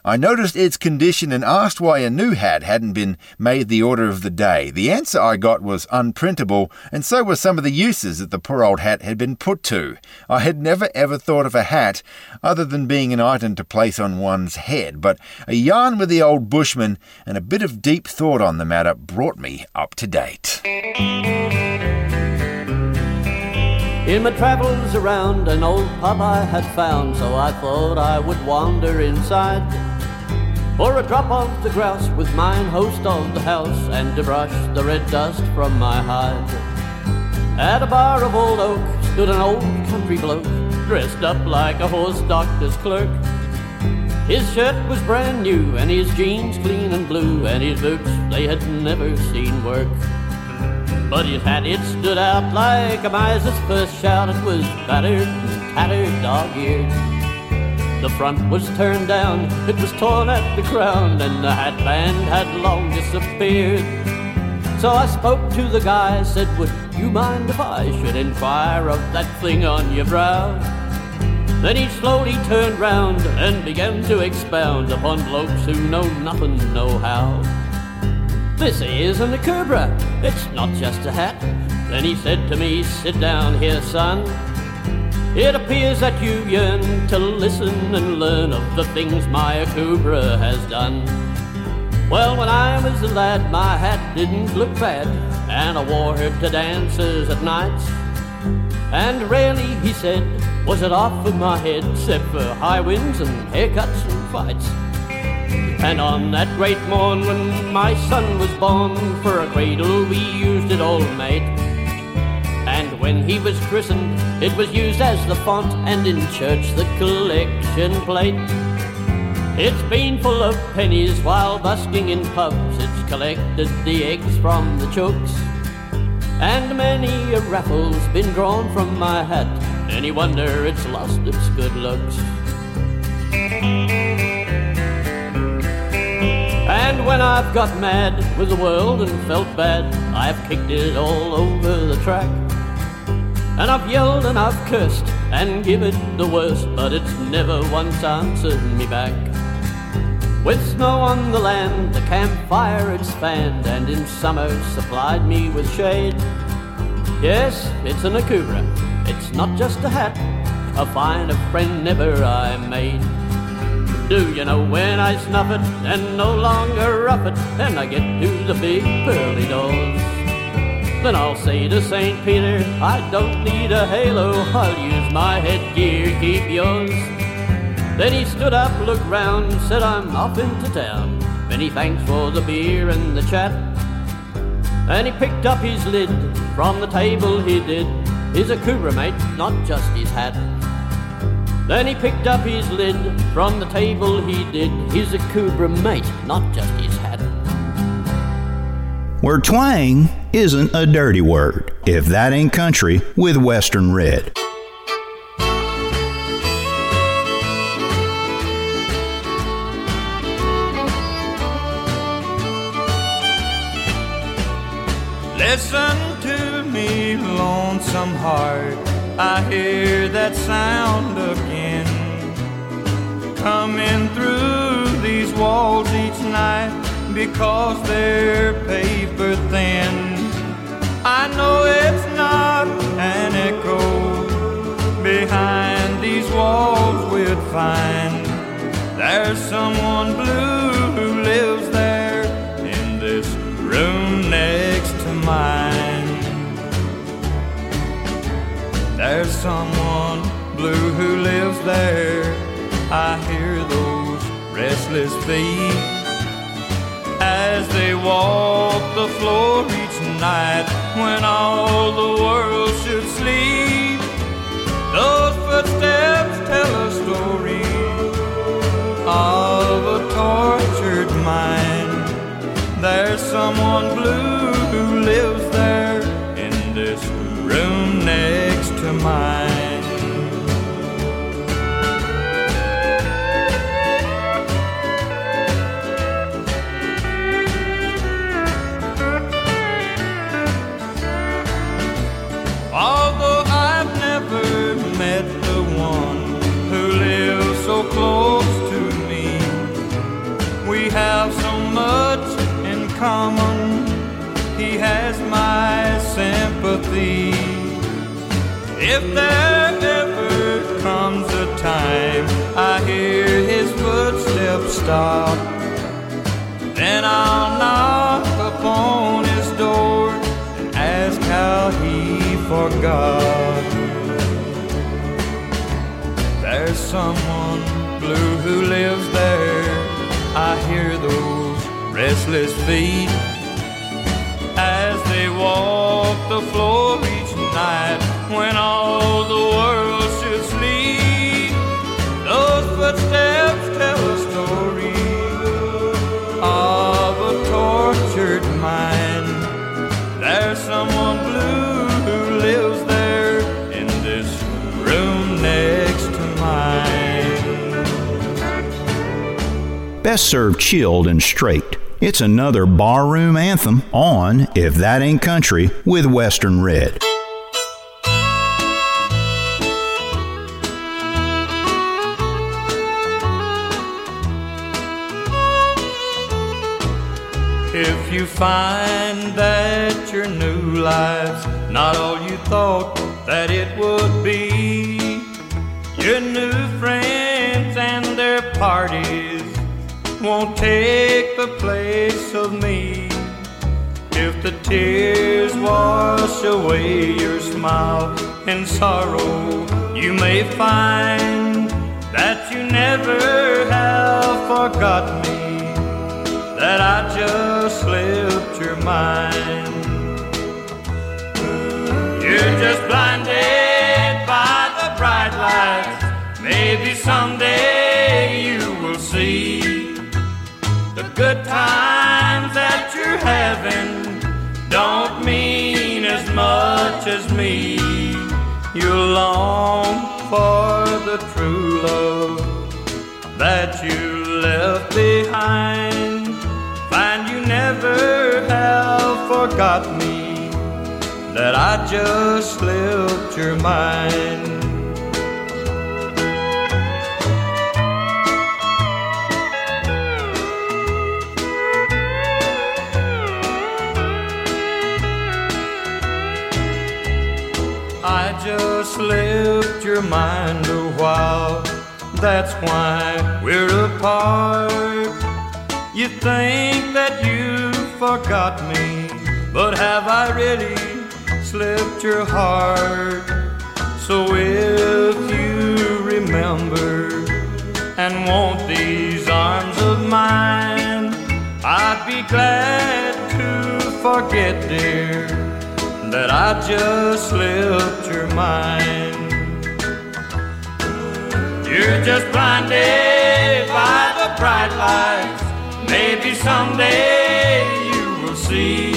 I noticed its condition and asked why a new hat hadn't been made the order of the day. The answer I got was unprintable, and so were some of the uses that the poor old hat had been put to. I had never ever thought of a hat other than being an item to place on one's head, but a yarn with the old bushman and a bit of deep thought on the matter brought me up to date." In my travels around, an old pub I had found, so I thought I would wander inside for a drop of the grouse with mine host of the house, and to brush the red dust from my hide. At a bar of old oak stood an old country bloke, dressed up like a horse doctor's clerk. His shirt was brand new, and his jeans clean and blue, and his boots they had never seen work. But his hat, it stood out like a miser's first shout. It was battered and tattered, dog-eared. The front was turned down, it was torn at the crown, and the hat band had long disappeared. So I spoke to the guy, said, "Would you mind if I should inquire of that thing on your brow?" Then he slowly turned round and began to expound upon blokes who know nothing, know how. "This is an Akubra, it's not just a hat." Then he said to me, "Sit down here, son. It appears that you yearn to listen and learn of the things my Akubra has done. Well, when I was a lad, my hat didn't look bad, and I wore her to dances at nights. And rarely," he said, "was it off of my head, except for high winds and haircuts and fights. And on that great morn when my son was born, for a cradle we used it, old mate. And when he was christened, it was used as the font, and in church the collection plate. It's been full of pennies while busking in pubs, it's collected the eggs from the chooks. And many a raffle's been drawn from my hat, any wonder it's lost its good looks. And when I've got mad with the world and felt bad, I've kicked it all over the track. And I've yelled and I've cursed and given the worst, but it's never once answered me back. With snow on the land, the campfire had spanned, and in summer supplied me with shade. Yes, it's an Akubra, it's not just a hat, a finer friend never I made. Do you know when I snuff it and no longer rough it, and I get to the big pearly doors? Then I'll say to Saint Peter, I don't need a halo, I'll use my headgear, keep yours. Then he stood up, looked round, said I'm off into town. Many thanks for the beer and the chat. And he picked up his lid, from the table he did, his Akubra, mate, not just his hat. Then he picked up his lid, from the table he did, his Akubra, mate, not just his hat. Where twang isn't a dirty word. If That Ain't Country with Western Red. Listen to me, lonesome heart, I hear that sound again, coming through these walls each night, because they're paper thin. I know it's not an echo behind these walls we'll find. There's someone blue who lives there in this room next to mine. There's someone blue who lives there. I hear those restless feet as they walk the floor each night when all the world should sleep. Those footsteps tell a story of a tortured mind. There's someone blue who lives there in this room next to mine. Close to me, we have so much in common. He has my sympathy. If there ever comes a time I hear his footsteps stop, then I'll knock upon his door and ask how he forgot. There's someone blue who lives there. I hear those restless feet as they walk the floor each night when all the world should sleep. Those footsteps tell a story of a tortured mind. There's someone blue who lives there in this room next to mine. Best served chilled and straight. It's another barroom anthem on If That Ain't Country with Western Red. If you find that your new life's not all you thought that it would be, your new friends and their parties won't take the place of me. If the tears wash away your smile and sorrow, you may find that you never have forgot me, that I just slipped your mind. You're just blinded by the bright lights. Maybe someday you will see the good times that you're having don't mean as much as me. You long for the true love that you left behind. Find you never have forgot me, that I just slipped your mind. I just slipped your your mind a while. That's why we're apart. You think that you forgot me, but have I really slipped your heart? So if you remember and want these arms of mine, I'd be glad to forget, dear, that I just slipped your mind. You're just blinded by the bright lights. Maybe someday you will see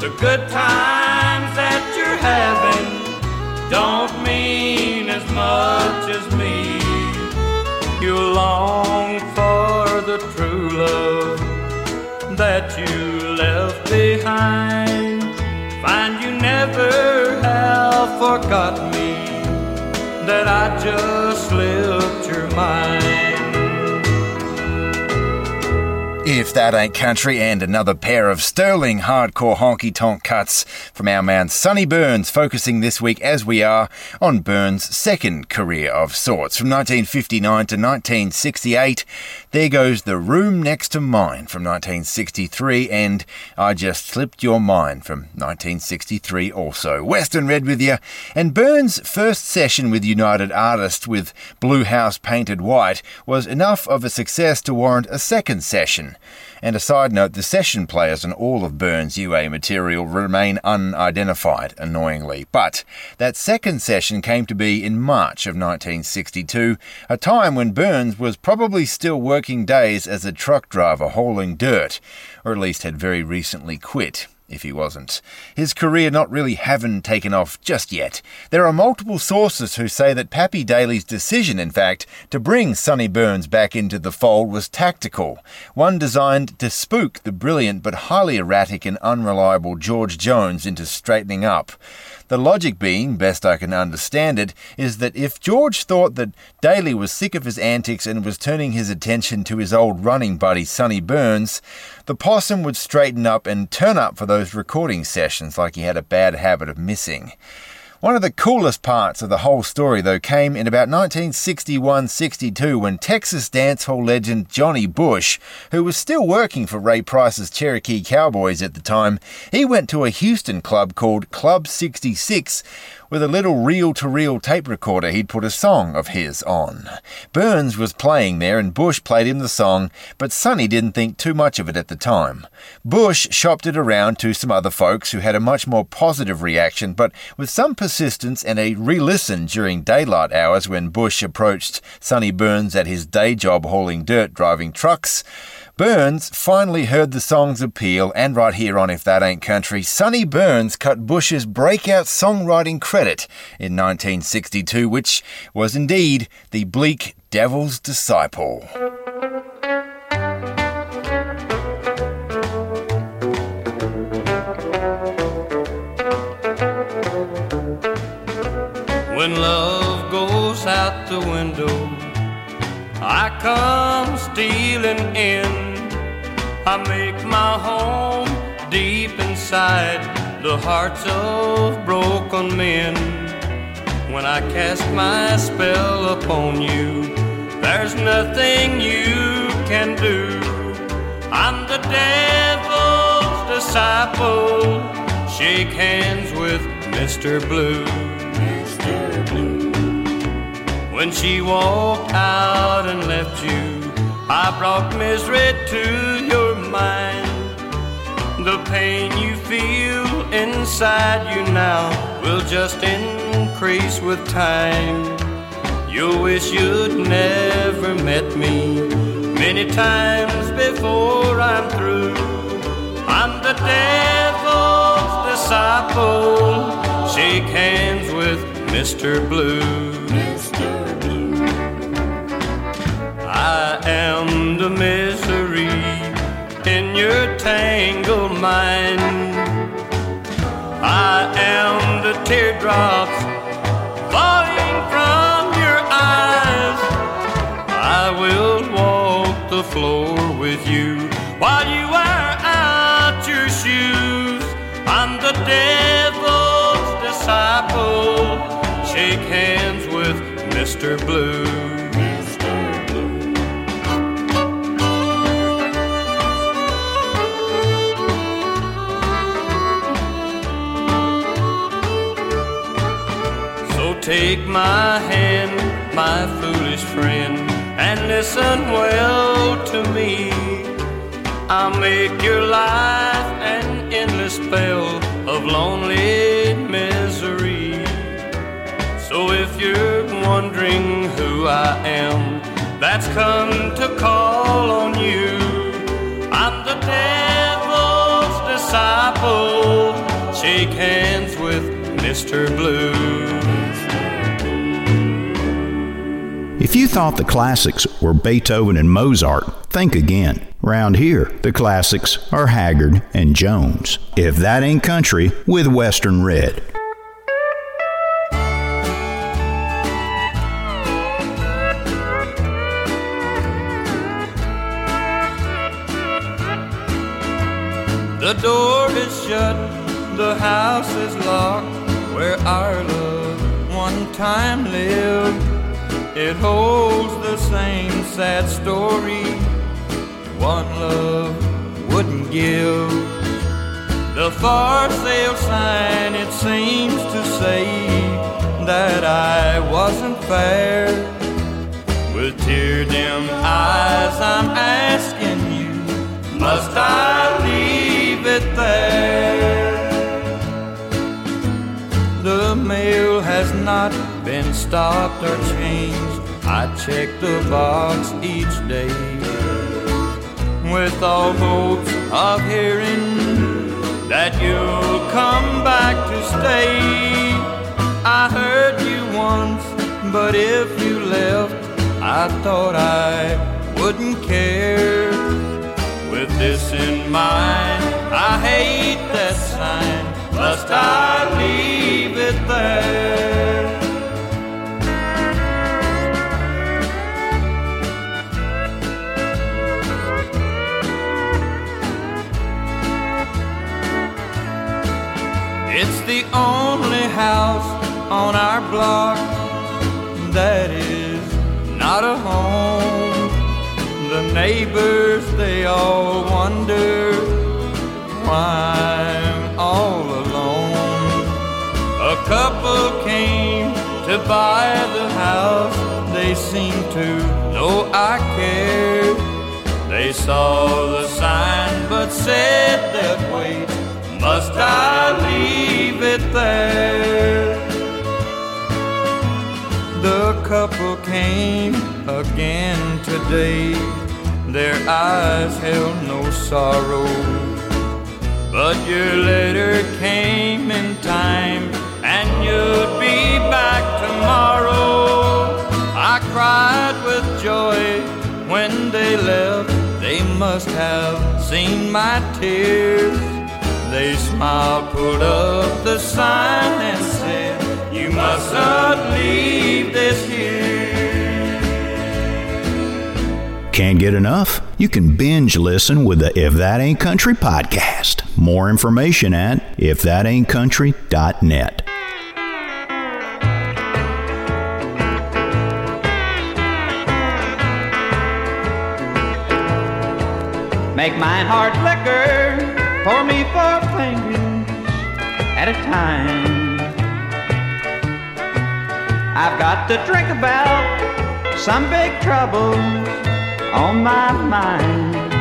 the good times that you're having don't mean as much as me. You long for the true love that you left behind. Find you never have forgot me, that I just slipped your mind. If That Ain't Country, and another pair of sterling hardcore honky-tonk cuts from our man Sonny Burns, focusing this week, as we are, on Burns' second career of sorts. From nineteen fifty-nine to nineteen sixty-eight, there goes The Room Next to Mine from nineteen sixty-three, and I Just Slipped Your Mind from nineteen sixty-three also. Western Red with you, and Burns' first session with United Artists with Blue House Painted White was enough of a success to warrant a second session. And a side note, the session players and all of Burns' U A material remain unidentified, annoyingly. But that second session came to be in March of nineteen sixty-two, a time when Burns was probably still working days as a truck driver hauling dirt, or at least had very recently quit, if he wasn't. His career not really having taken off just yet. There are multiple sources who say that Pappy Daily's decision, in fact, to bring Sonny Burns back into the fold was tactical, one designed to spook the brilliant but highly erratic and unreliable George Jones into straightening up. The logic being, best I can understand it, is that if George thought that Daly was sick of his antics and was turning his attention to his old running buddy Sonny Burns, the possum would straighten up and turn up for those recording sessions like he had a bad habit of missing. One of the coolest parts of the whole story, though, came in about nineteen sixty-one sixty-two when Texas dancehall legend Johnny Bush, who was still working for Ray Price's Cherokee Cowboys at the time, he went to a Houston club called Club sixty-six with a little reel-to-reel tape recorder he'd put a song of his on. Burns was playing there and Bush played him the song, but Sonny didn't think too much of it at the time. Bush shopped it around to some other folks who had a much more positive reaction, but with some persistence and a re-listen during daylight hours when Bush approached Sonny Burns at his day job hauling dirt driving trucks, Burns finally heard the song's appeal, and right here on If That Ain't Country, Sonny Burns cut Bush's breakout songwriting credit in nineteen sixty-two, which was indeed the bleak Devil's Disciple. When love goes out the window, I come stealing in. I make my home deep inside the hearts of broken men. When I cast my spell upon you, there's nothing you can do. I'm the devil's disciple. Shake hands with Mister Blue. Mister Blue. When she walked out and left you, I brought misery to your mind. The pain you feel inside you now will just increase with time. You'll wish you'd never met me many times before I'm through. I'm the devil's disciple. Shake hands with Mister Blue. I am the misery in your tangled mind. I am the teardrops falling from your eyes. I will walk the floor with you while you wear out your shoes. I'm the devil's disciple. Shake hands Mister Blue. Mister Blue. So take my hand, my foolish friend, and listen well to me. I'll make your life an endless spell of lonely misery. So if you're wondering who I am, that's come to call on you. I'm the devil's disciple. Shake hands with Mister Blue. If you thought the classics were Beethoven and Mozart, think again. Round here, the classics are Haggard and Jones. If That Ain't Country with Western Red. The door is shut, the house is locked, where our love one time lived. It holds the same sad story one love wouldn't give. The for sale sign, it seems to say that I wasn't fair. With tear-dimmed eyes I'm asking you, must I leave it there? The mail has not been stopped or changed. I check the box each day with all hopes of hearing that you'll come back to stay. I heard you once, but if you left, I thought I wouldn't care. With this in mind, I hate that sign. Must I leave it there? It's the only house on our block that is not a home. The neighbors, they all wonder why I'm all alone. A couple came to buy the house. They seemed to know I cared. They saw the sign but said that wait, must I leave it there? The couple came again today. Their eyes held no sorrow. But your letter came in time, and you'll be back tomorrow. I cried with joy when they left. They must have seen my tears. They smiled, pulled up the sign and said, you mustn't leave this here. Can't get enough? You can binge listen with the If That Ain't Country podcast. More information at if that ain't country dot net. Make mine hard liquor. Pour me four fingers at a time. I've got to drink about some big trouble on my mind.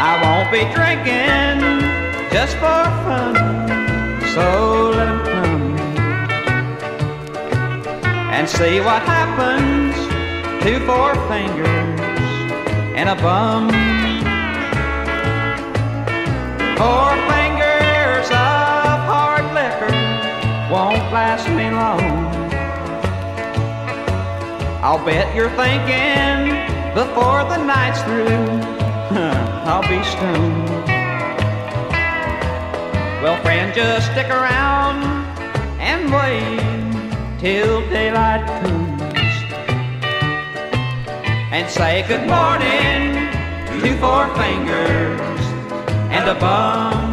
I won't be drinking just for fun, so let it come and see what happens to four fingers and a bum. Four fingers of hard liquor won't last me long. I'll bet you're thinking before the night's through, I'll be stoned. Well, friend, just stick around and wait till daylight comes and say good morning to four fingers and a bum.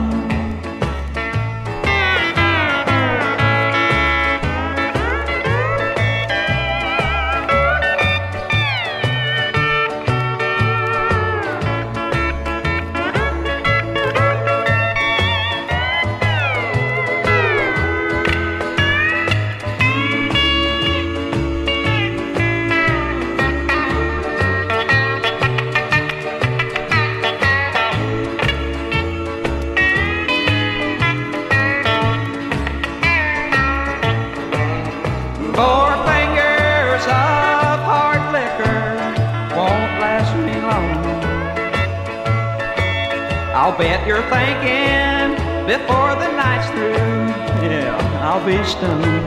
I'll bet you're thinking before the night's through, yeah, I'll be stoned.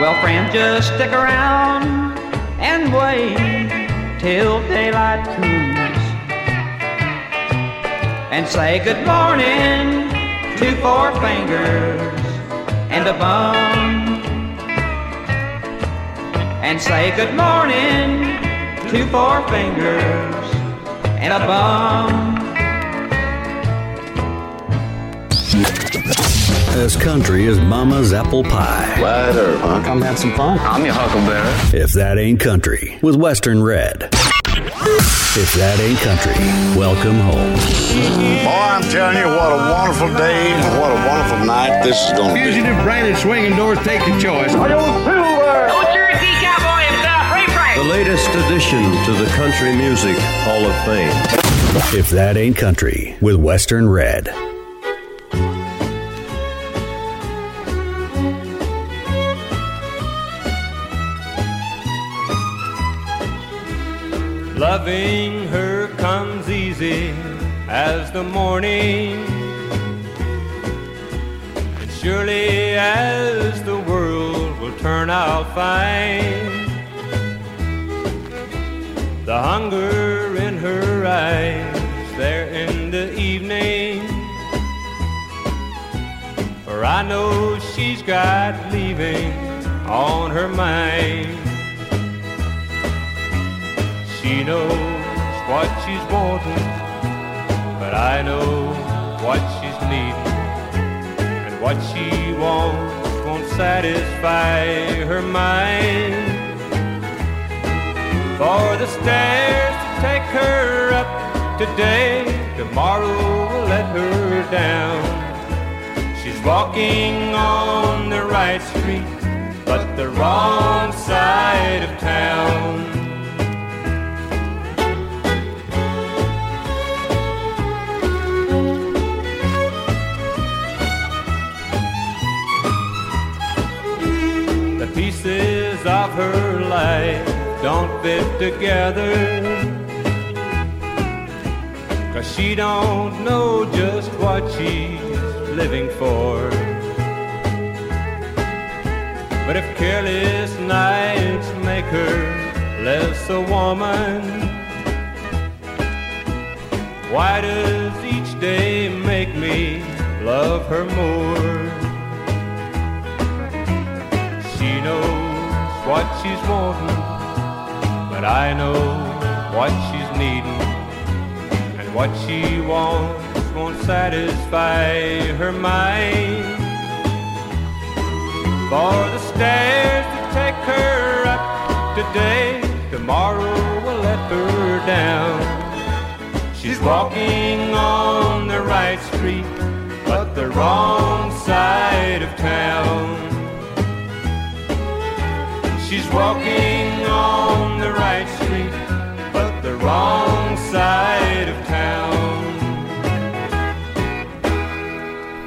Well, friend, just stick around and wait till daylight comes and say good morning to four fingers and a bum, and say good morning to four fingers and a bum. As country as mama's apple pie. Later, huh? Come have some fun. I'm your huckleberry. If that ain't country, with Western Red. If that ain't country, welcome home. Boy, I'm telling you, what a wonderful day and what a wonderful night this is going to be. Fugitive, branded, swinging doors, take your choice. I don't feel the latest addition to the Country Music Hall of Fame. If that ain't country, with Western Red. Loving her comes easy as the morning, and surely as the world will turn out fine. The hunger in her eyes there in the evening, for I know she's got leaving on her mind. She knows what she's wanting, but I know what she's needing, and what she wants won't satisfy her mind. For the stairs to take her up today, tomorrow will let her down. She's walking on the right street, but the wrong side of town. Pieces of her life don't fit together, 'cause she don't know just what she's living for. But if careless nights make her less a woman, why does each day make me love her more? She knows what she's wanting, but I know what she's needing, and what she wants won't satisfy her mind. For the stairs to take her up today, tomorrow will let her down. She's walking on the right street, but the wrong side of town. She's walking on the right street, but the wrong side of town.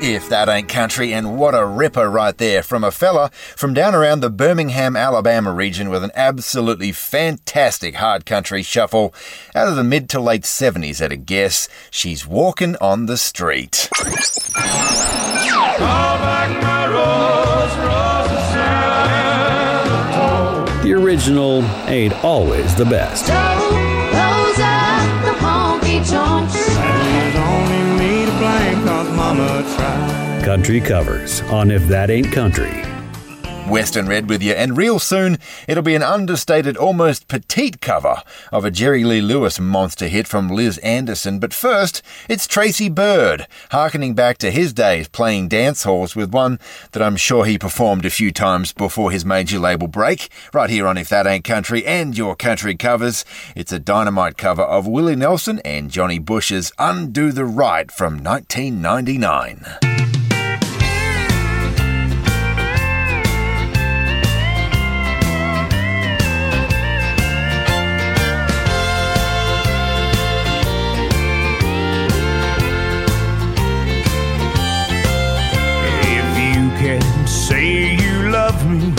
If that ain't country, and what a ripper right there from a fella from down around the Birmingham, Alabama region with an absolutely fantastic hard country shuffle out of the mid to late seventies at a guess. She's walking on the street. The original ain't always the best. Oh, those are the honky tonks. And there's only me to blame 'cause mama tried. Country covers on If That Ain't Country. Western Red with you, and real soon it'll be an understated, almost petite cover of a Jerry Lee Lewis monster hit from Liz Anderson. But first, it's Tracy Byrd, harkening back to his days playing dance halls with one that I'm sure he performed a few times before his major label break, right here on If That Ain't Country and your country covers. It's a dynamite cover of Willie Nelson and Johnny Bush's Undo the Right from nineteen ninety-nine. Say you love me,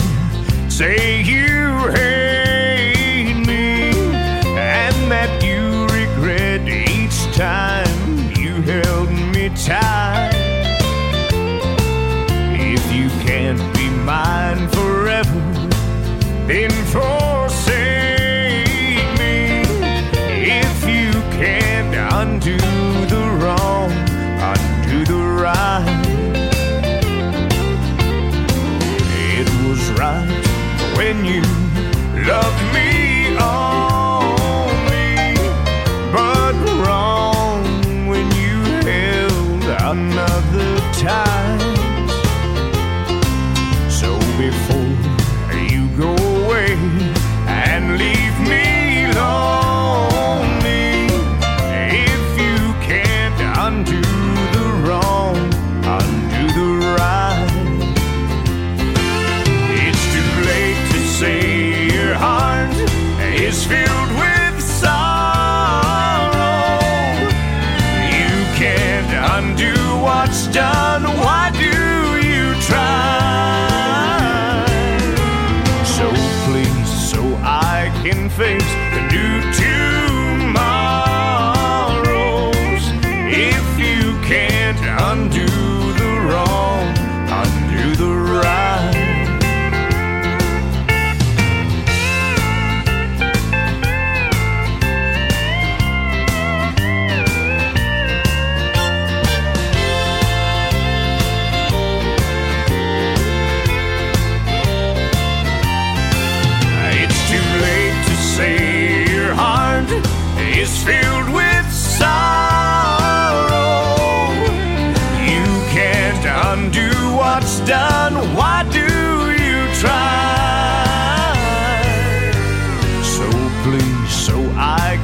say you hate me, and that you regret each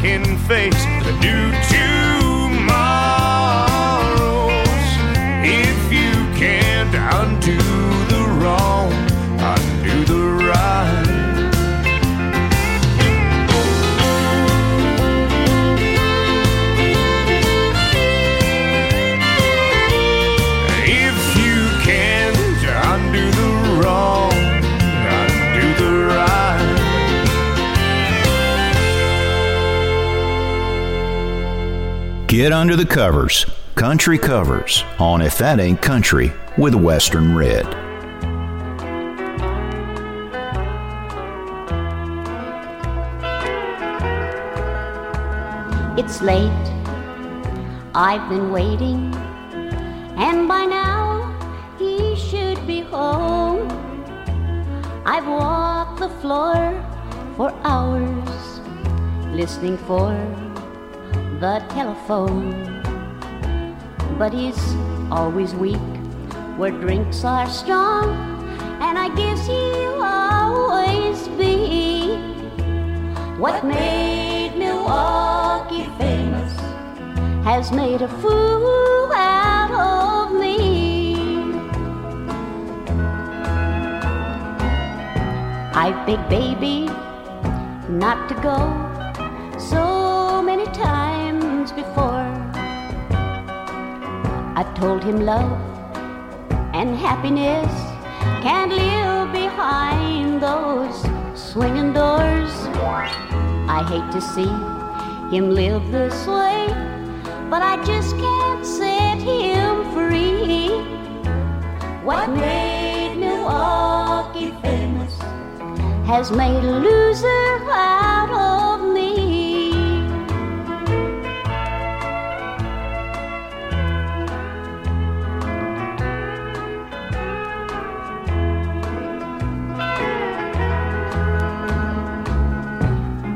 can face the new tomorrows. If you can't undo the wrong, undo the right. If you can't undo the wrong, get under the covers, Country Covers, on If That Ain't Country with Western Red. It's late, I've been waiting, and by now he should be home. I've walked the floor for hours, listening for the telephone, but he's always weak where drinks are strong, and I guess he'll always be. What made Milwaukee famous has made a fool out of me. I beg baby not to go so many times before. I've told him love and happiness can't live behind those swinging doors. I hate to see him live this way, but I just can't set him free. What made Milwaukee famous has made a loser out of.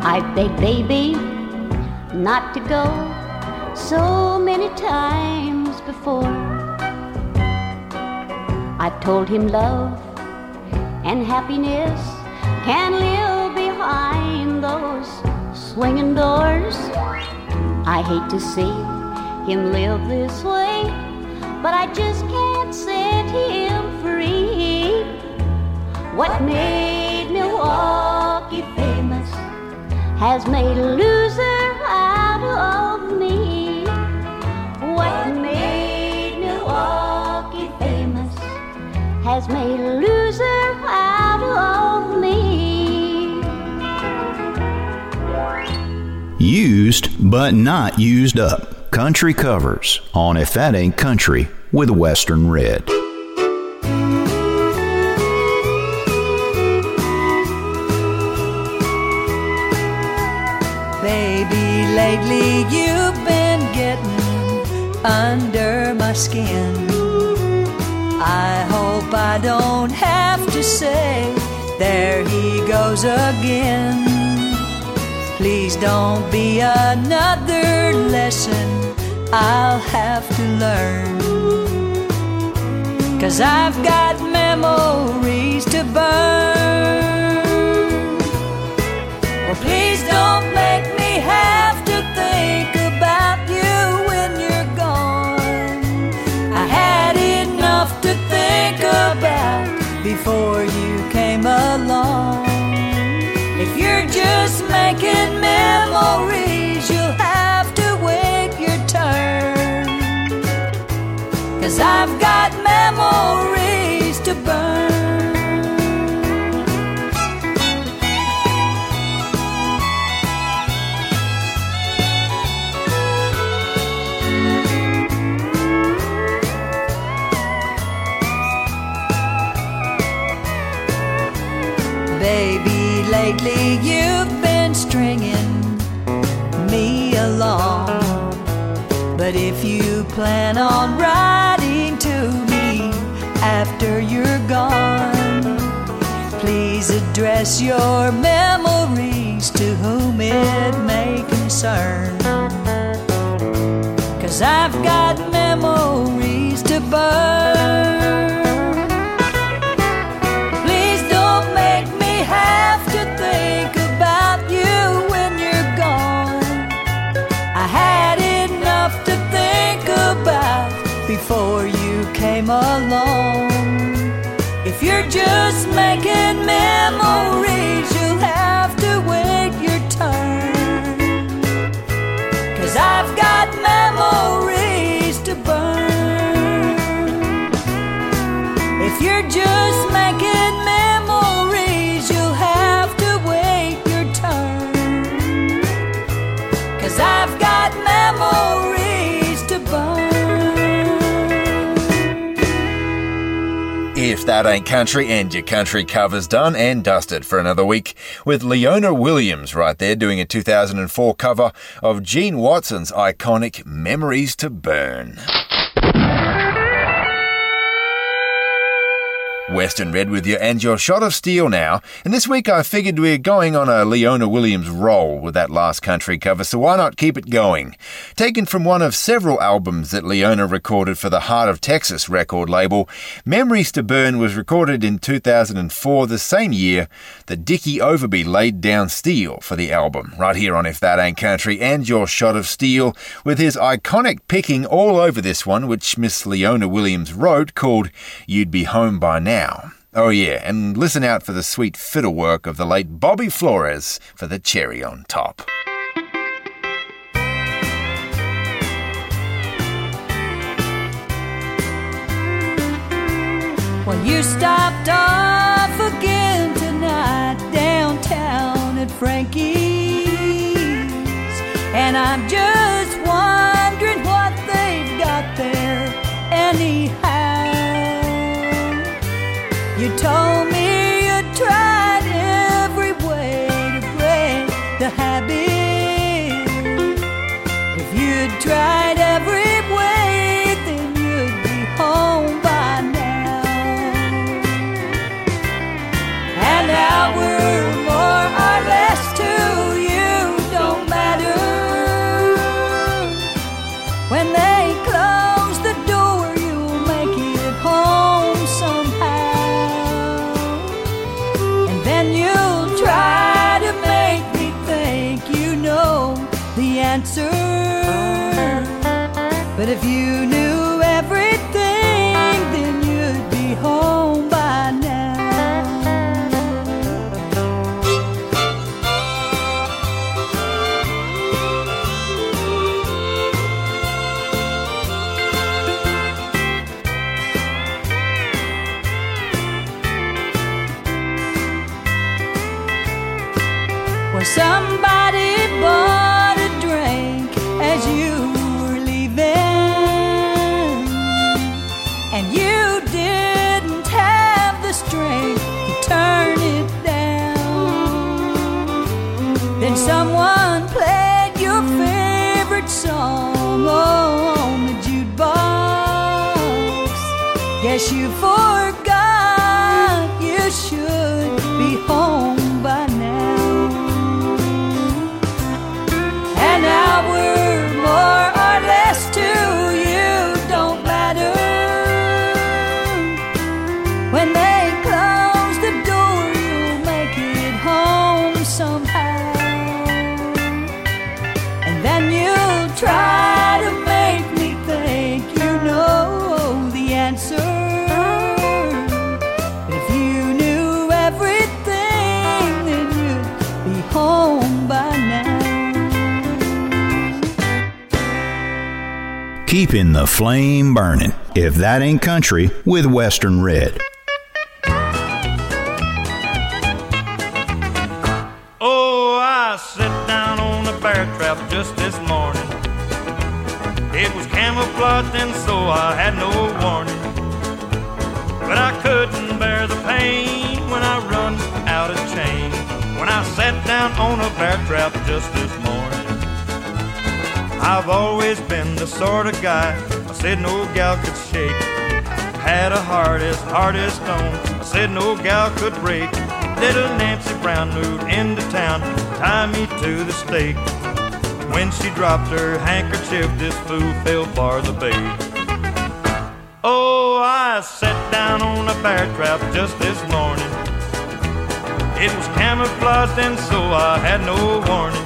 I beg baby not to go so many times before. I've told him love and happiness can live behind those swinging doors. I hate to see him live this way, but I just can't set him free. What made Milwaukee famous has made a loser out of me. What made Milwaukee famous has made a loser out of me. Used but not used up. Country Covers on If That Ain't Country with Western Red. Baby, lately you've been getting under my skin. I hope I don't have to say, there he goes again. Please don't be another lesson I'll have to learn, 'cause I've got memories to burn. Well, please don't make have to think about you when you're gone. I had enough to think about before you came along. If you're just making memories, you'll have to wait your turn, 'cause I've got memories to burn. Baby, lately you've been stringing me along, but if you plan on writing to me after you're gone, please address your memories to whom it may concern, 'cause I've got memories to burn. Have to think about you when you're gone. before you came along. If you're just making memories, you'll have to wait your turn, 'cause I've got memories to burn. If you're just making memories, you'll have to wait your turn, 'cause I've got memories. If That Ain't Country and your country cover's done and dusted for another week with Leona Williams right there doing a two thousand four cover of Gene Watson's iconic Memories to Burn. Western Red with you and your shot of steel now. And this week I figured we're going on a Leona Williams roll with that last country cover, so why not keep it going? Taken from one of several albums that Leona recorded for the Heart of Texas record label, Memories to Burn was recorded in two thousand four, the same year that Dickie Overby laid down steel for the album, right here on If That Ain't Country and your shot of steel, with his iconic picking all over this one, which Miss Leona Williams wrote, called You'd Be Home By Now. Now. Oh yeah, and listen out for the sweet fiddle work of the late Bobby Flores for the cherry on top. When you stopped off again tonight downtown at Frankie's, and I'm just wondering what they've got there anyhow. You told me you tried every way to break the habit. If you'd tried every way, then you'd be home by now. An hour more or less to you don't matter. When they close the door, you'll make it home somehow. Try to make me think you know the answer, but if you knew everything, then you'd be home by somebody bought a drink as you were leaving, and you didn't have the strength to turn it down. Then someone played your favorite song on the jukebox. Guess you forgot you should be home. More or less to you don't matter. When they close the door, you'll make it home somehow. And then you'll try to make me think you know the answer. But if you knew everything, then you'd be home by now. Keeping the flame burning. If That Ain't Country with Western Red. Oh, I sat down on a bear trap just this morning. It was camouflaged and so I had no warning. But I couldn't bear the pain when I run out of chain. When I sat down on a bear trap just this morning. I've always been the sort of guy I said no gal could shake. Had a heart as hard as stone I said no gal could break. Little Nancy Brown moved into town, tied me to the stake. When she dropped her handkerchief, this fool fell for the bait. Oh, I sat down on a bear trap just this morning. It was camouflaged and so I had no warning.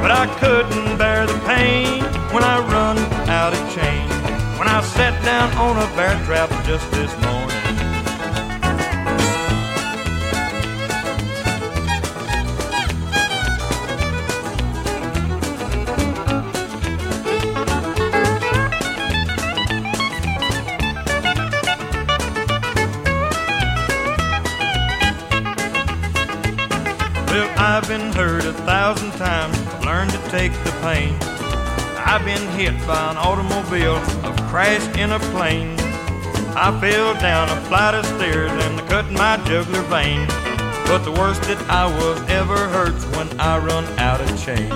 But I couldn't bear the pain when I run out of chain. when I sat down on a bear trap just this morning. Well, I've been hurt a thousand times, learned to take the pain. I've been hit by an automobile, I've crashed in a plane. I fell down a flight of stairs and I cut my jugular vein. But the worst that I was ever hurt's when I run out of chain.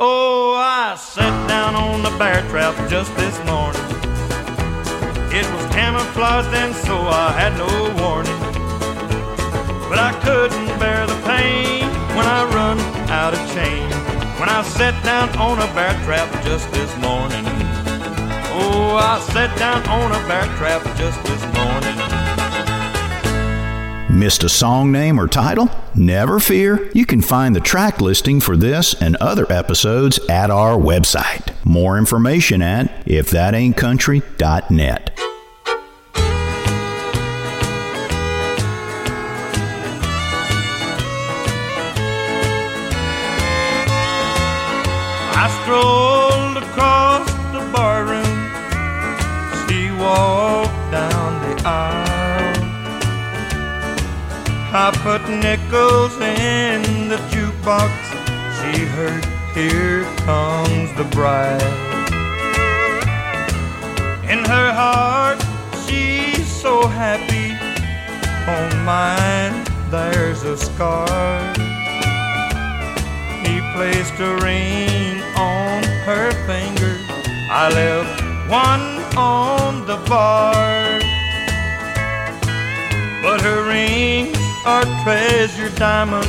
Oh, I sat down on the bear trap just this morning. It was camouflaged and so I had no warning. But I couldn't bear the pain when I run out of chain, when I sat down on a bear trap just this morning. Oh, I sat down on a bear trap just this morning. Missed a song name or title? Never fear. You can find the track listing for this and other episodes at our website. More information at if that ain't country dot net. I strolled across the barroom, she walked down the aisle. I put nickels in the jukebox, she heard, here comes the bride. In her heart, she's so happy, on mine there's a scar. He placed a ring on her finger, I left one on the bar. But her rings are treasure diamonds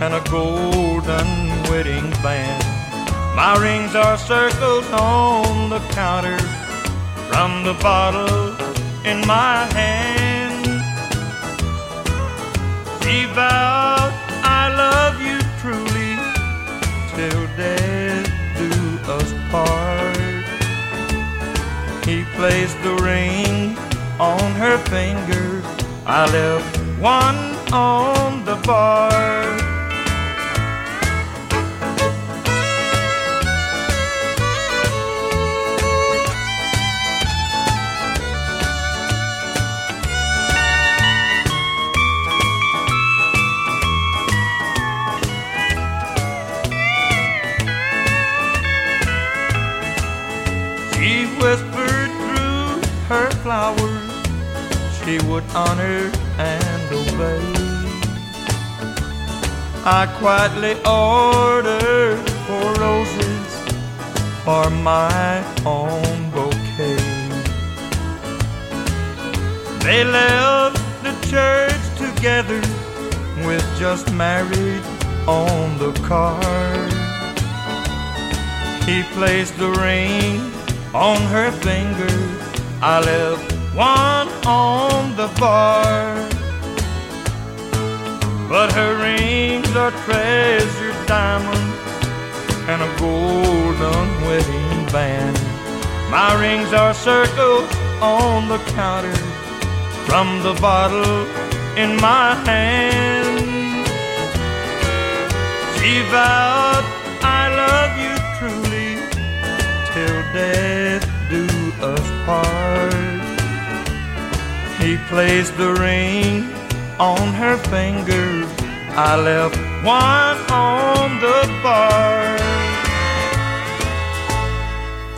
and a golden wedding band. My rings are circles on the counter from the bottle in my hand. She vowed I love you truly till death us part. He placed the ring on her finger, I left one on the bar. Whispered through her flowers, she would honor and obey. I quietly ordered for roses for my own bouquet. They left the church together with just married on the card. He placed the ring on her finger, I left one on the bar. But her rings are treasured diamonds and a golden wedding band. My rings are circles on the counter from the bottle in my hand. She vowed I love you truly till death us part. He placed the ring on her finger, I left one on the bar.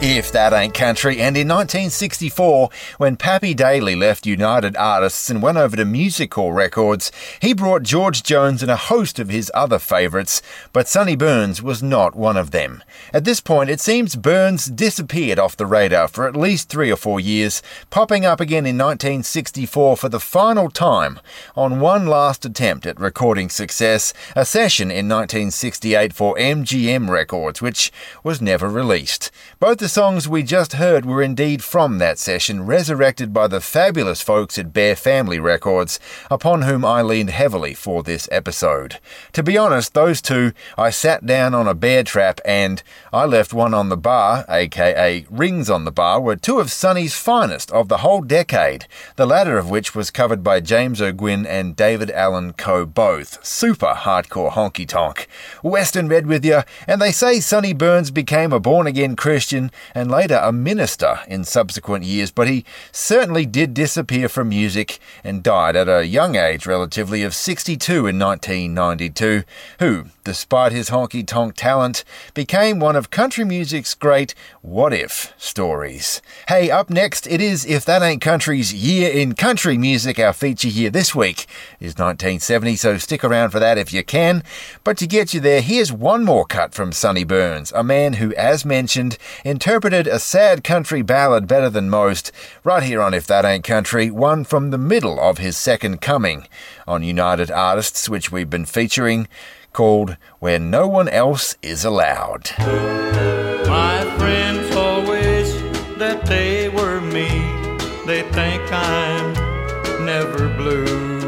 If That Ain't Country. And in nineteen sixty-four, when Pappy Daily left United Artists and went over to Music Hall Records, he brought George Jones and a host of his other favourites, but Sonny Burns was not one of them. At this point, it seems Burns disappeared off the radar for at least three or four years, popping up again in nineteen sixty-four for the final time on one last attempt at recording success, a session in nineteen sixty-eight for M G M Records, which was never released. Both the songs we just heard were indeed from that session, resurrected by the fabulous folks at Bear Family Records, upon whom I leaned heavily for this episode. To be honest, those two, I sat down on a bear trap, and I Left One on the Bar, aka Rings on the Bar, were two of Sonny's finest of the whole decade, the latter of which was covered by James O'Gwynn and David Allan Coe both. Super hardcore honky-tonk. Western Red with you, and they say Sonny Burns became a born-again Christian and later a minister in subsequent years, but he certainly did disappear from music and died at a young age, relatively, of sixty-two in nineteen ninety-two, who, despite his honky-tonk talent, became one of country music's great what-if stories. Hey, up next, it is If That Ain't Country's Year in Country Music. Our feature here this week is nineteen seventy, so stick around for that if you can. But to get you there, here's one more cut from Sonny Burns, a man who, as mentioned, interpreted a sad country ballad better than most, right here on If That Ain't Country, one from the middle of his second coming on United Artists, which we've been featuring, called Where No One Else Is Allowed. My friends all wish that they were me. They think I'm never blue.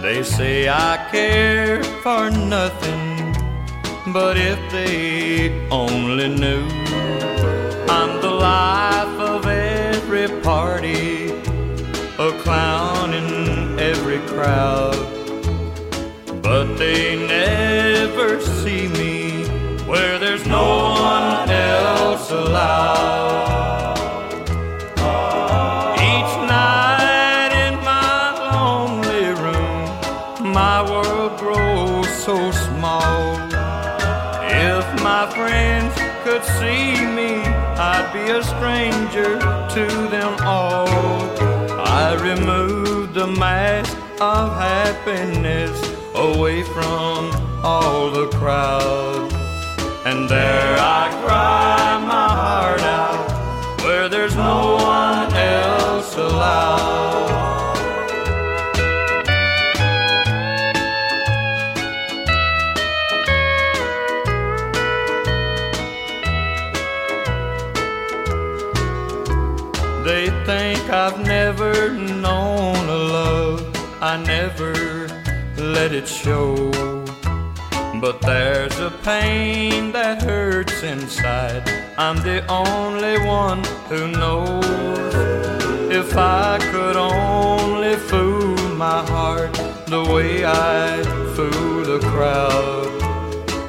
They say I care for nothing, but if they only knew, I'm the life of every party, a clown in every crowd. But they never see me where there's no one else allowed. Each night in my lonely room, my world grows so small. If my friends could see me, I'd be a stranger to them all. I removed the mask of happiness away from all the crowd, and there I cry my heart out where there's no one else allowed. They think I've never known a love I never let it show, but there's a pain that hurts inside. I'm the only one who knows. If I could only fool my heart the way I fool the crowd,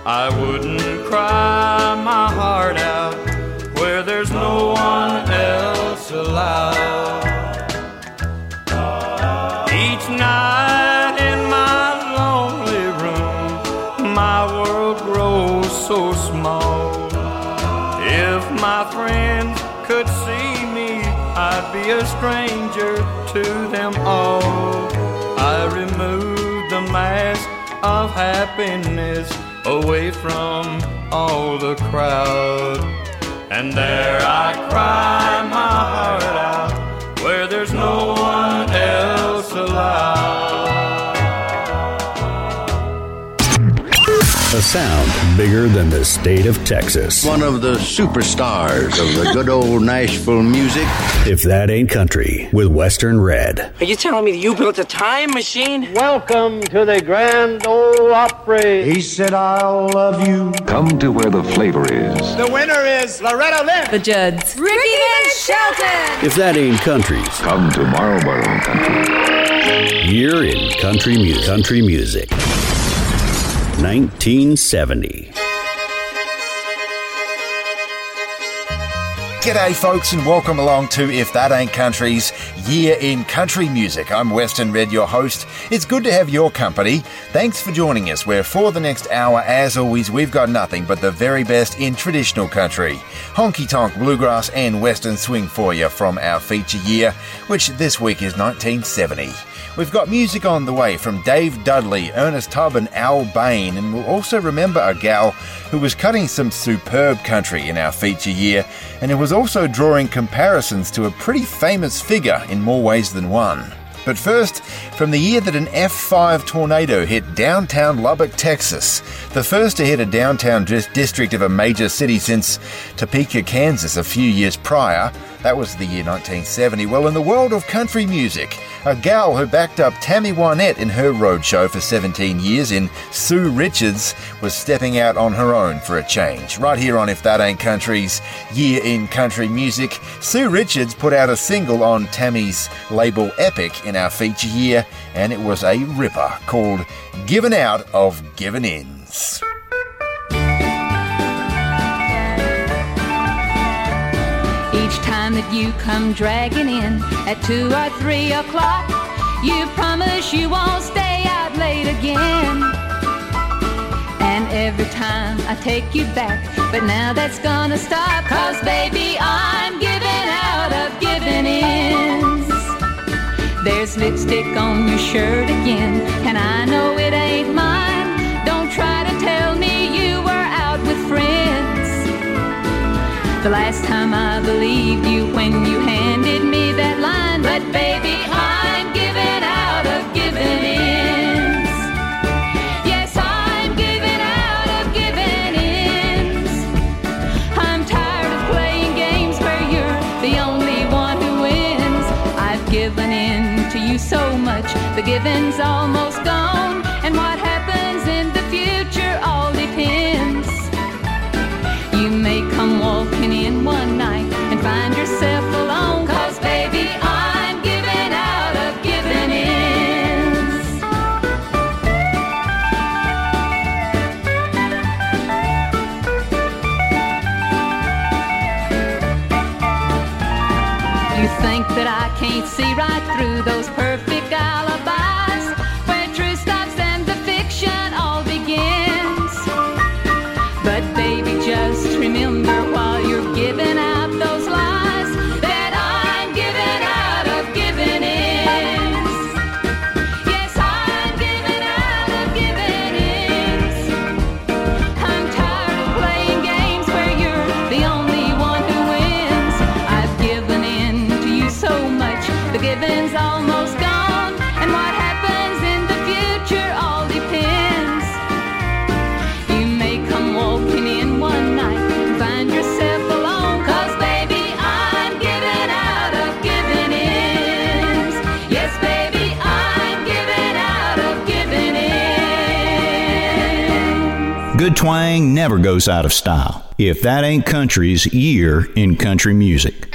I wouldn't cry my heart out where there's no one else allowed. Each night in my lonely room, my world grows so small. If my friends could see me, I'd be a stranger to them all. I removed the mask of happiness away from all the crowd, and there I cry my heart out where there's no one else allowed. A sound bigger than the state of Texas. One of the superstars of the good old Nashville music. If That Ain't Country with Western Red. Are you telling me that you built a time machine? Welcome to the Grand Ole Opry. He said, I'll love you. Come to where the flavor is. The winner is Loretta Lynn. The Judds. Ricky and Shelton. If That Ain't Country, come to Marlboro Country. Year in Country Music. Country Music. nineteen seventy. G'day folks, and welcome along to If That Ain't Country's Year in Country Music. I'm Western Red, your host. It's good to have your company. Thanks for joining us, where for the next hour, as always, we've got nothing but the very best in traditional country, honky-tonk, bluegrass, and western swing for you from our feature year, which this week is nineteen seventy. We've got music on the way from Dave Dudley, Ernest Tubb, and Al Bain, and we'll also remember a gal who was cutting some superb country in our feature year, and who was also drawing comparisons to a pretty famous figure in more ways than one. But first, from the year that an F five tornado hit downtown Lubbock, Texas, the first to hit a downtown dis- district of a major city since Topeka, Kansas, a few years prior, that was the year nineteen seventy. Well, in the world of country music, a gal who backed up Tammy Wynette in her roadshow for seventeen years in Sue Richards was stepping out on her own for a change. Right here on If That Ain't Country's Year in Country Music, Sue Richards put out a single on Tammy's label Epic in our feature year, and it was a ripper called Givin' Out of Givin' Ins. Each time that you come dragging in at two or three o'clock, you promise you won't stay out late again. And every time I take you back, but now that's gonna stop, 'cause baby, I'm giving out of giving ins. There's lipstick on your shirt again, and I know it ain't mine. Don't try to tell me you were out with friends. The last time I believed you when you handed me that line, but baby, I'm giving out of giving ins. Yes, I'm giving out of giving ins. I'm tired of playing games where you're the only one who wins. I've given in to you so much, the giving's almost gone, and what happens in the future all depends. You may come walking in one night and find yourself alone, 'cause baby, I'm giving out of giving ins. You think that I can't see right through those perfect alibis where true stops and the fiction all begins. But baby, just remember while you're giving out those lies that I'm giving out of giving ins. Yes, I'm giving out of giving ins. I'm tired of playing games where you're the only one who wins. I've given in to you so much, the giving's almost gone, and what happens in the future all depends. You may come walking in one night and find yourself alone, 'cause baby, I'm giving out of giving ins. Yes, baby, I'm giving out of giving ins. Good twang never goes out of style. If That Ain't Country's Year in Country Music.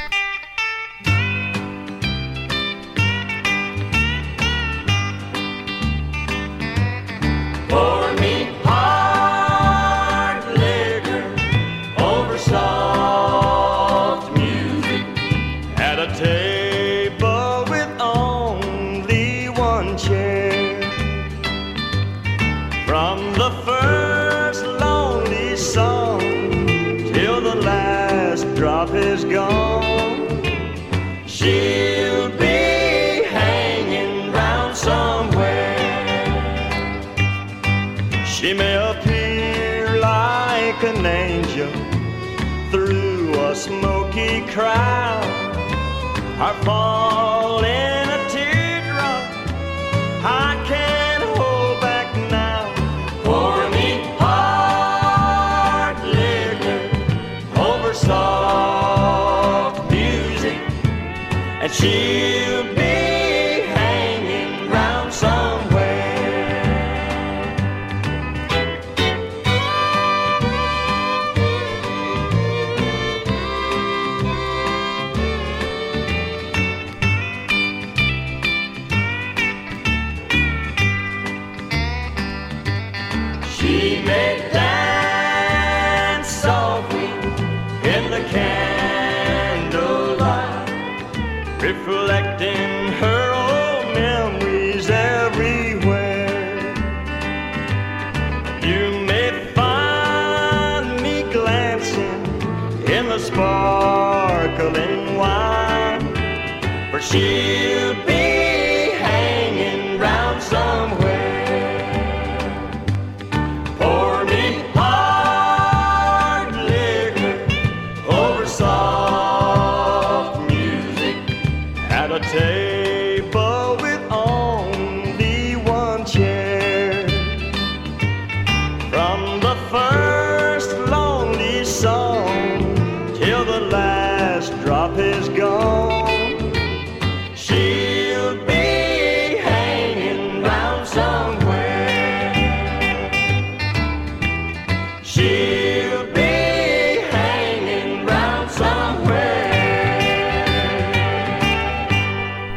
Table with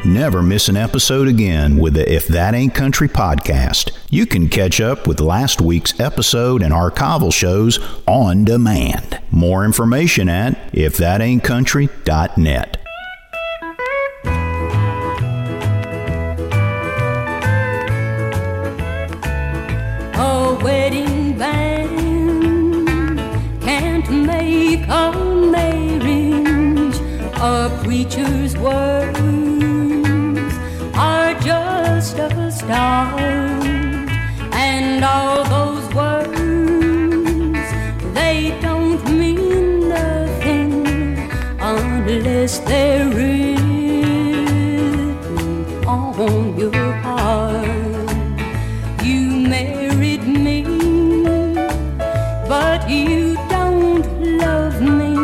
Never miss an episode again with the If That Ain't Country podcast. You can catch up with last week's episode and archival shows on demand. More information at if that ain't country dot net. A wedding band can't make a marriage. A preacher's word a star, and all those words, they don't mean nothing unless they're written on your heart. You married me, but you don't love me.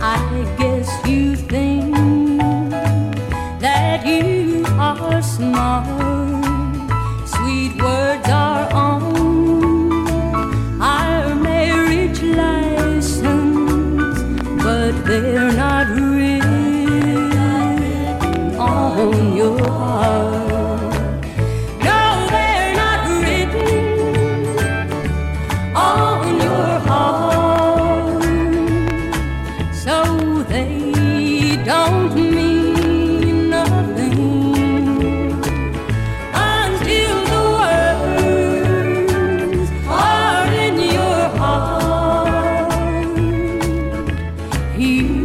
I guess you think that you are smart. They're not written on your heart. No, they're not written on your heart. So they don't mean nothing until the words are in your heart. He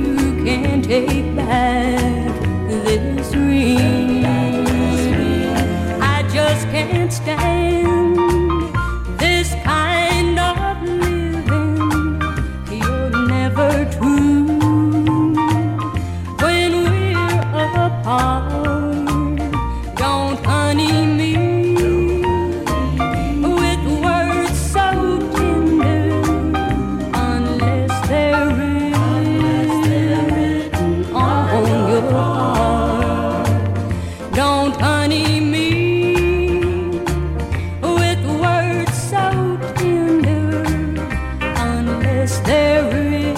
Take back this ring. I just can't stand this kind of living. You're never true when we're apart. Don't honey me with words so tender unless they're real. Don't honey me with words so tender unless they're written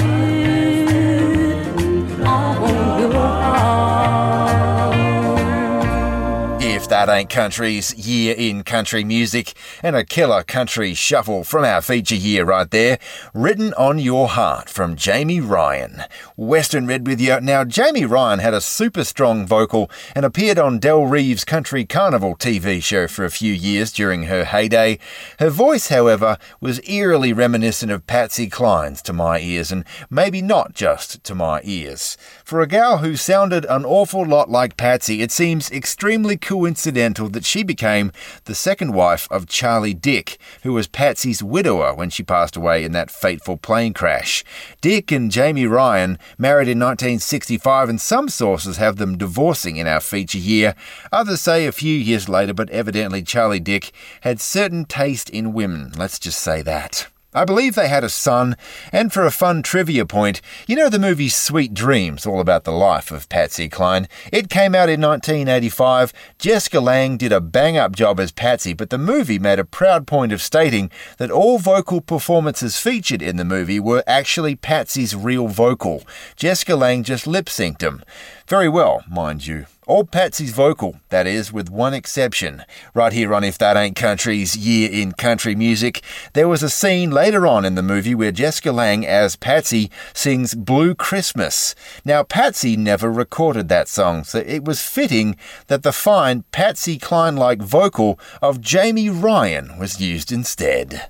on your heart. If That Ain't Country's year in country music, and a killer country shuffle from our feature year right there, Written on Your Heart from Jamie Ryan. Western Red with you. Now, Jamie Ryan had a super strong vocal and appeared on Del Reeves' Country Carnival T V show for a few years during her heyday. Her voice, however, was eerily reminiscent of Patsy Cline's to my ears, and maybe not just to my ears. For a gal who sounded an awful lot like Patsy, it seems extremely coincidental that she became the second wife of Charlie Dick, who was Patsy's widower when she passed away in that fateful plane crash. Dick and Jamie Ryan married in nineteen sixty-five, and some sources have them divorcing in our feature year. Others say a few years later, but evidently Charlie Dick had certain taste in women. Let's just say that. I believe they had a son, and for a fun trivia point, you know the movie Sweet Dreams, all about the life of Patsy Cline? It came out in nineteen eighty-five. Jessica Lange did a bang-up job as Patsy, but the movie made a proud point of stating that all vocal performances featured in the movie were actually Patsy's real vocal. Jessica Lange just lip-synced them. Very well, mind you. All Patsy's vocal, that is, with one exception. Right here on If That Ain't Country's Year in Country Music, there was a scene later on in the movie where Jessica Lange, as Patsy, sings Blue Christmas. Now, Patsy never recorded that song, so it was fitting that the fine Patsy Cline-like vocal of Jamie Ryan was used instead.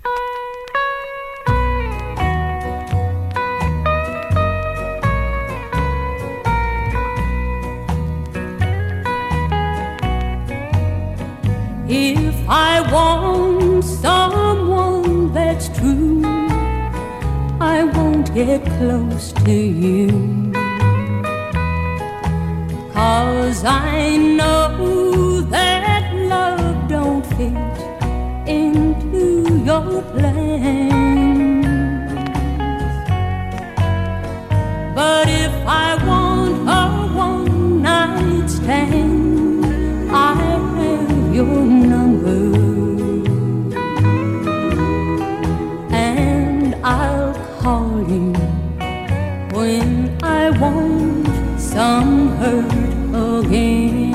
If I want someone that's true, I won't get close to you, 'cause I know that love don't fit into your plans. But if I want a one night stand, I your number, and knowing when I want some hurt again.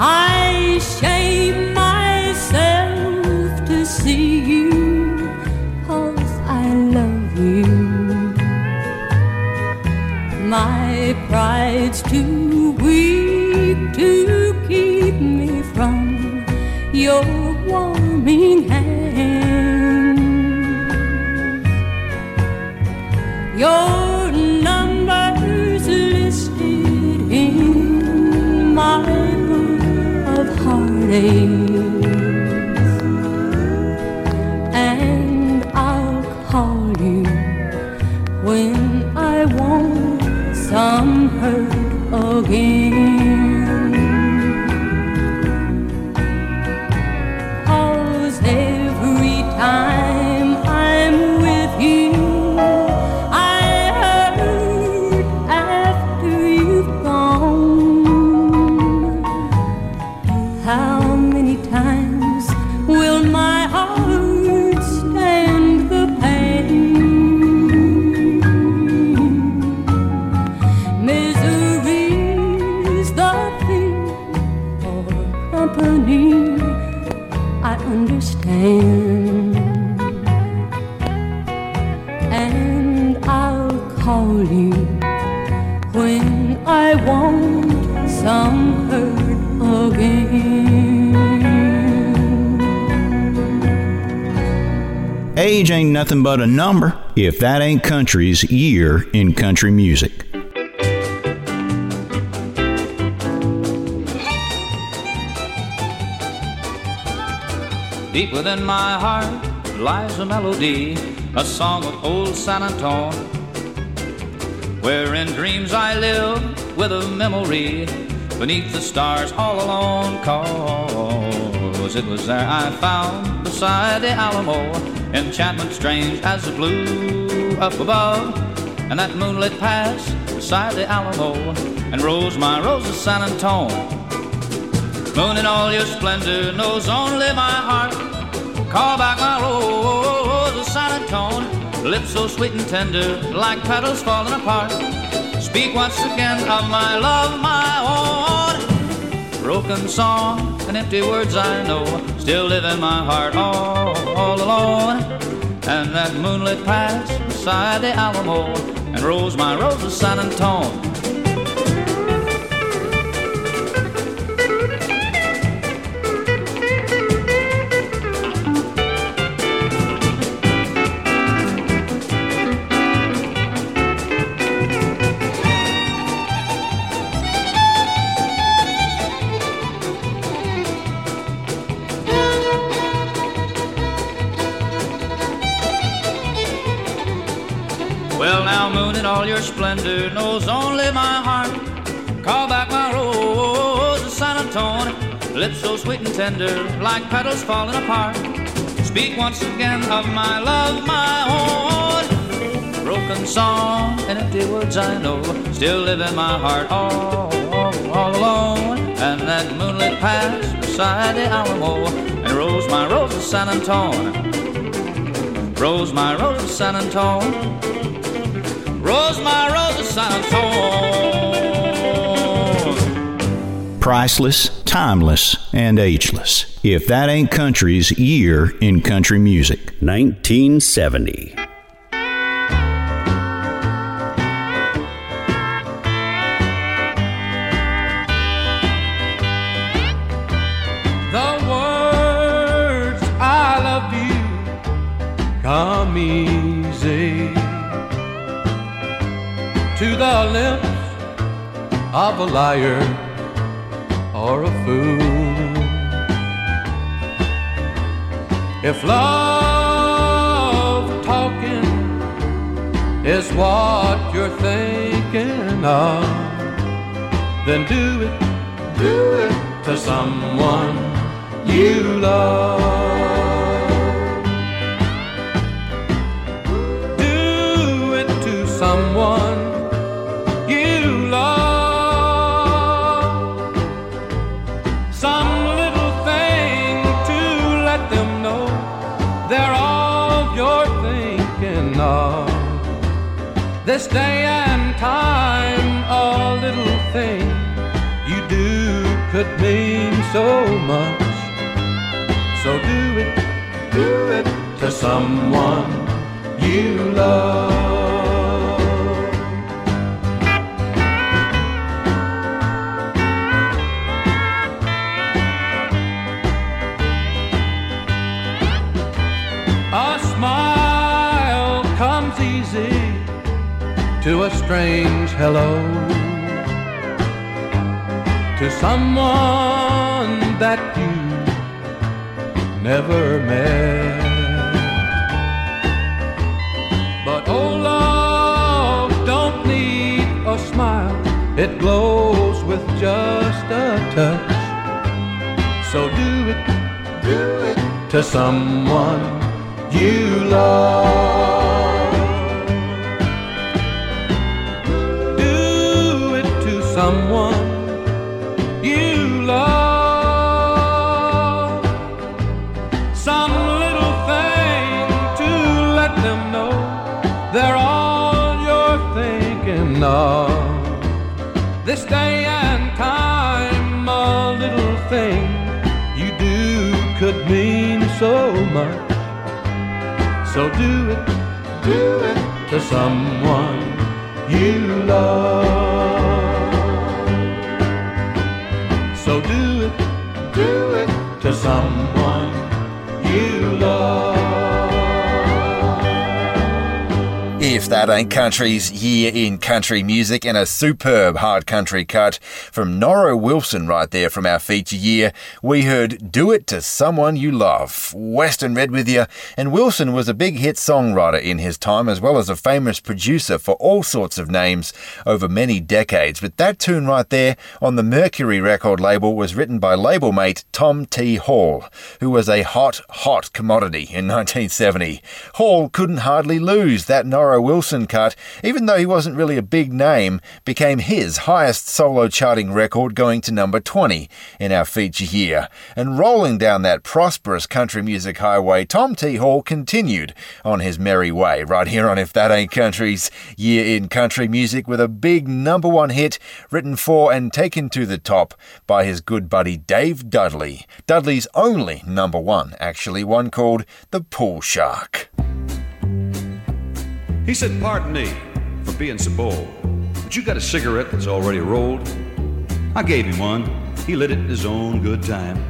I shame myself to see you, 'cause I love you. My pride's too weak to keep me from your warming hand. Your number's listed in my book of heartaches, and I'll call you when I want some hurt again. Age ain't nothing but a number. If that ain't country's year in country music. Deep within my heart lies a melody, a song of old San Antone, where in dreams I live with a memory beneath the stars all alone. 'Cause it was there I found, beside the Alamo, enchantment strange as the blue up above, and that moonlit pass beside the Alamo, and rose my rose of San Antone. Moon in all your splendor knows only my heart. Call back my rose of San Antone, lips so sweet and tender like petals falling apart. Speak once again of my love, my own. Broken song and empty words I know still live in my heart all, all alone. And that moonlit pass beside the Alamo, and rose my rose of San Antone. Your splendor knows only my heart. Call back my rose of San Antone, lips so sweet and tender like petals falling apart. Speak once again of my love, my own. Broken song and empty words I know still live in my heart all, all, all alone. And that moonlit pass beside the Alamo, and rose my rose of San Antone, rose my rose of San Antone, rose my rose of San Antone. Priceless, timeless, and ageless. If that ain't country's year in country music. nineteen seventy. The words I love you come easy to the lips of a liar or a fool. If love talking is what you're thinking of, then do it, do it to someone you love. Do it to someone some little thing to let them know they're all this day and time, a little thing you do could mean so much. So do it, do it to someone you love. A smile comes easy to a strange hello, to someone that you never met. But oh, love don't need a smile, it glows with just a touch. So do it, do it to someone you love. Do it to someone you love. They're all you're thinking of. This day and time, a little thing you do could mean so much. So do it, do it to someone you love. So do it, do it to someone you love. If That Ain't Country's year in country music, and a superb hard country cut from Norro Wilson right there from our feature year. We heard Do It to Someone You Love. Western Red with you, and Wilson was a big hit songwriter in his time, as well as a famous producer for all sorts of names over many decades. But that tune right there on the Mercury record label was written by label mate Tom T. Hall, who was a hot, hot commodity in nineteen seventy. Hall couldn't hardly lose. That Norro Wilson cut, even though he wasn't really a big name, became his highest solo charting record, going to number twenty in our feature here. And rolling down that prosperous country music highway, Tom T. Hall continued on his merry way right here on If That Ain't Country's year in country music with a big number one hit written for and taken to the top by his good buddy Dave Dudley. Dudley's only number one, actually, one called The Pool Shark. He said, "Pardon me for being so bold, but you got a cigarette that's already rolled?" I gave him one. He lit it in his own good time.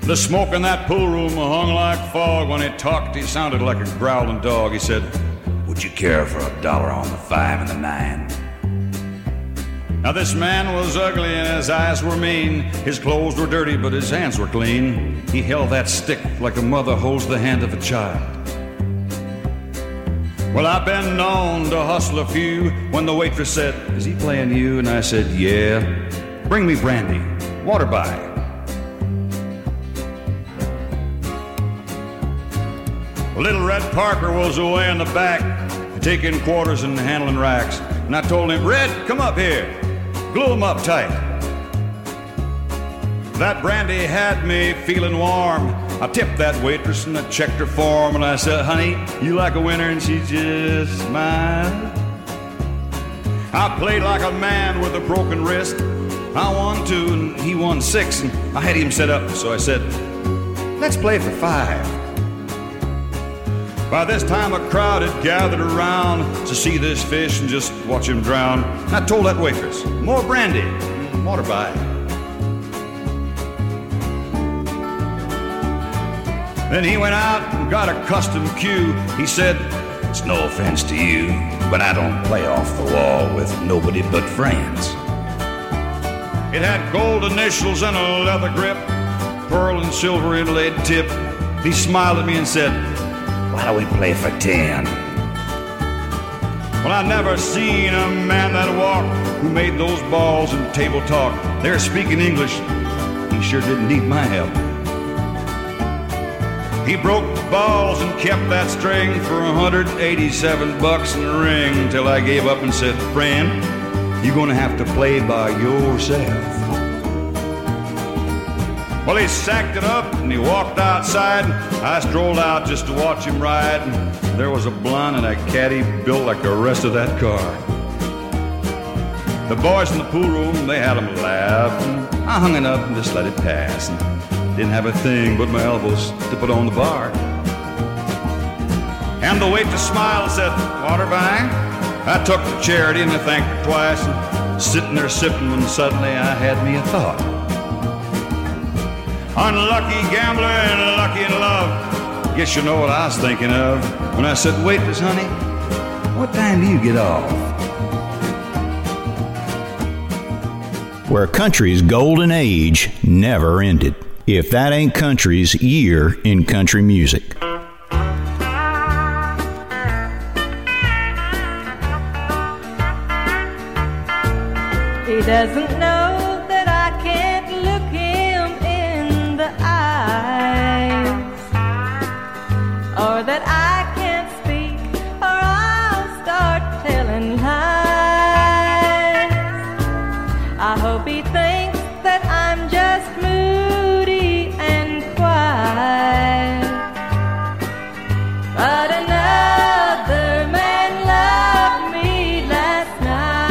The smoke in that pool room hung like fog. When he talked, he sounded like a growling dog. He said, "Would you care for a dollar on the five and the nine?" Now this man was ugly and his eyes were mean. His clothes were dirty, but his hands were clean. He held that stick like a mother holds the hand of a child. Well, I've been known to hustle a few. When the waitress said, "Is he playing you?" And I said, "Yeah." "Bring me brandy, water by." Little Red Parker was away in the back, taking quarters and handling racks. And I told him, "Red, come up here. Glue him up tight." That brandy had me feeling warm. I tipped that waitress and I checked her form, and I said, "Honey, you like a winner?" And she just smiled. I played like a man with a broken wrist. I won two and he won six, and I had him set up, so I said, "Let's play for five." By this time a crowd had gathered around to see this fish and just watch him drown. I told that waitress, "More brandy, water by." Then he went out and got a custom cue. He said, "It's no offense to you, but I don't play off the wall with nobody but friends." It had gold initials and a leather grip, pearl and silver inlaid tip. He smiled at me and said, "Why don't we play for ten?" Well, I never seen a man that walked who made those balls and table talk. They're speaking English. He sure didn't need my help. He broke the balls and kept that string for one hundred eighty-seven bucks in the ring, till I gave up and said, "Friend, you're gonna have to play by yourself." Well, he sacked it up and he walked outside. I strolled out just to watch him ride. And there was a blonde and a caddy built like the rest of that car. The boys in the pool room, they had him laugh. I hung it up and just let it pass. And didn't have a thing but my elbows to put on the bar. And the waitress smiled and said, "Water bang?" I took the charity and I thanked her twice. And sitting there sipping when suddenly I had me a thought. Unlucky gambler and lucky in love. Guess you know what I was thinking of when I said, "Waitress, honey, what time do you get off?" Where country's golden age never ended. If That Ain't Country's year in country music. He doesn't know that I can't look him in the eyes, or that I can't speak, or I'll start telling lies. I hope he thinks that I'm just moody and quiet, but another man loved me last night.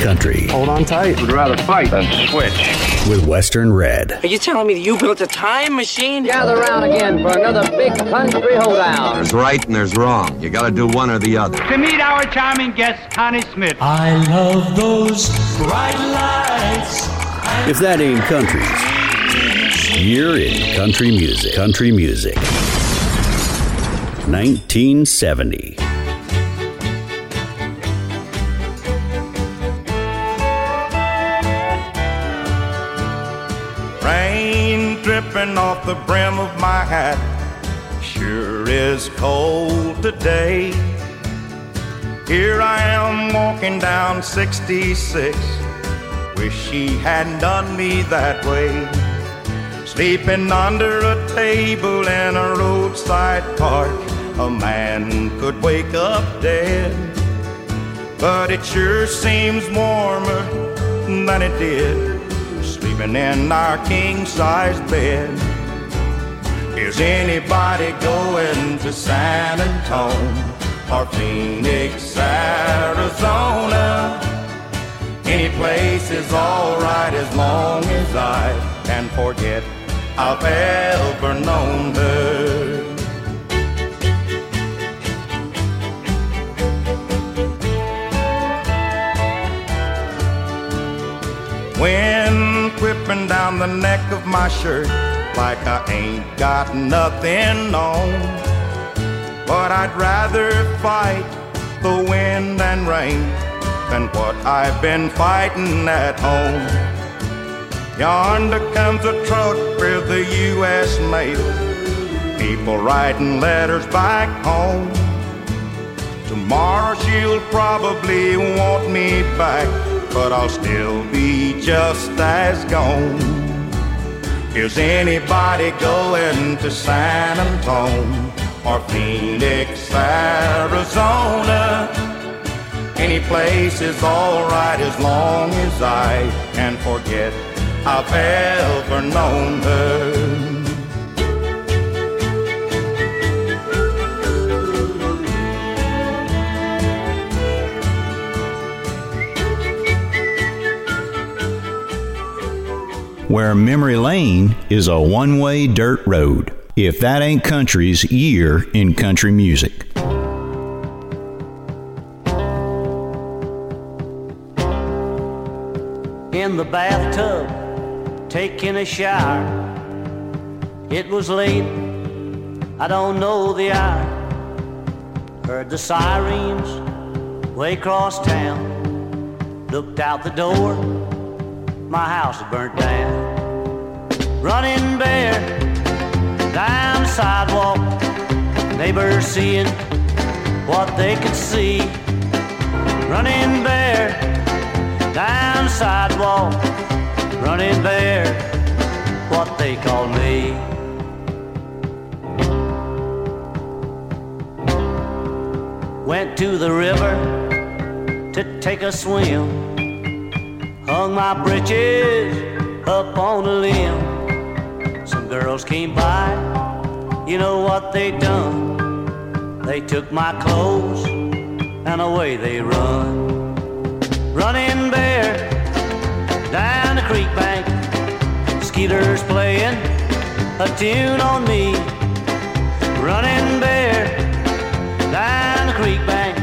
Country. Hold on tight. Would rather fight than switch. With Western Red. Are you telling me that you built a time machine? Gather round again for another big country holdout. There's right and there's wrong. You gotta do one or the other. To meet our charming guest, Connie Smith. I love those bright lights. If That Ain't Country, year in country music. Country music. nineteen seventy. Dripping off the brim of my hat, sure is cold today. Here I am walking down sixty-six, wish she hadn't done me that way. Sleeping under a table in a roadside park, a man could wake up dead, but it sure seems warmer than it did sleeping in our king-size bed. Is anybody going to San Antonio or Phoenix, Arizona? Any place is all right as long as I can forget I've ever known her. Wind whipping down the neck of my shirt like I ain't got nothing on, but I'd rather fight the wind and rain than what I've been fighting at home. Yonder comes a truck with the U S mail. People writing letters back home. Tomorrow she'll probably want me back, but I'll still be just as gone. Is anybody going to San Antonio or Phoenix, Arizona? Any place is alright as long as I can forget I've ever known her. Where memory lane is a one-way dirt road. If That Ain't Country's year in country music. In the bathtub, taking a shower. It was late, I don't know the hour. Heard the sirens way across town. Looked out the door, my house burnt down. Running bare down the sidewalk, neighbors seeing what they could see. Running bare down the sidewalk, running bare what they call me. Went to the river to take a swim. Hung my britches up on a limb. Some girls came by, you know what they done. They took my clothes and away they run. Running bare down the creek bank. Skeeters playing a tune on me. Running bare down the creek bank.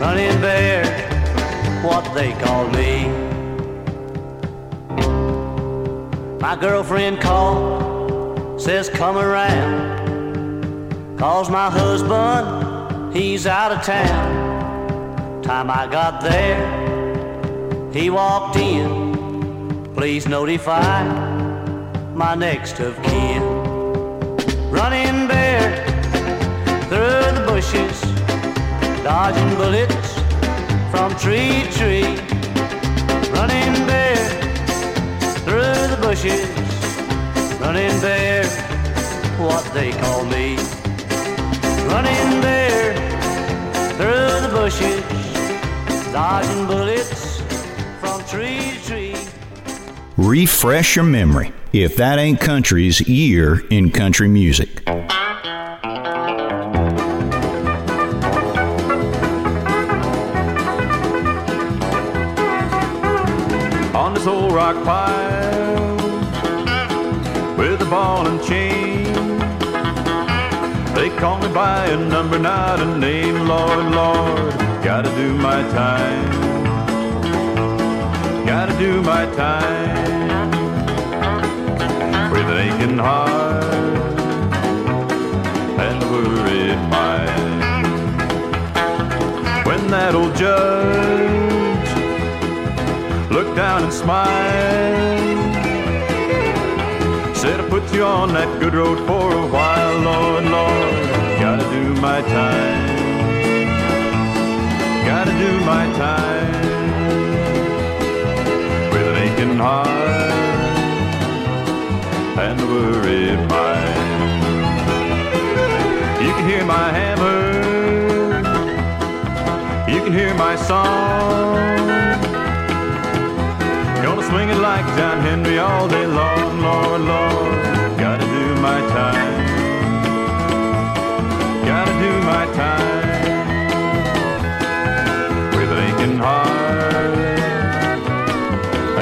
Running bare what they call me. My girlfriend called, says come around. Calls my husband, he's out of town. Time I got there, he walked in. Please notify my next of kin. Running bare through the bushes, dodging bullets from tree to tree. Running bare through the bushes, running bare, what they call me. Running bare, through the bushes, dodging bullets from tree to tree. Refresh your memory. If That Ain't Country's year in country music. On this old rock pile, with a ball and chain, they call me by a number, not a name. Lord, Lord, gotta do my time, gotta do my time, with an aching heart and a worried mind. When that old judge looked down and smiled, said I put you on that good road for a while. Lord, Lord, gotta do my time, gotta do my time, with an aching heart and a worried mind. You can hear my hammer, you can hear my song, swinging like John Henry all day long. Lord, Lord, gotta do my time, gotta do my time, with an aching heart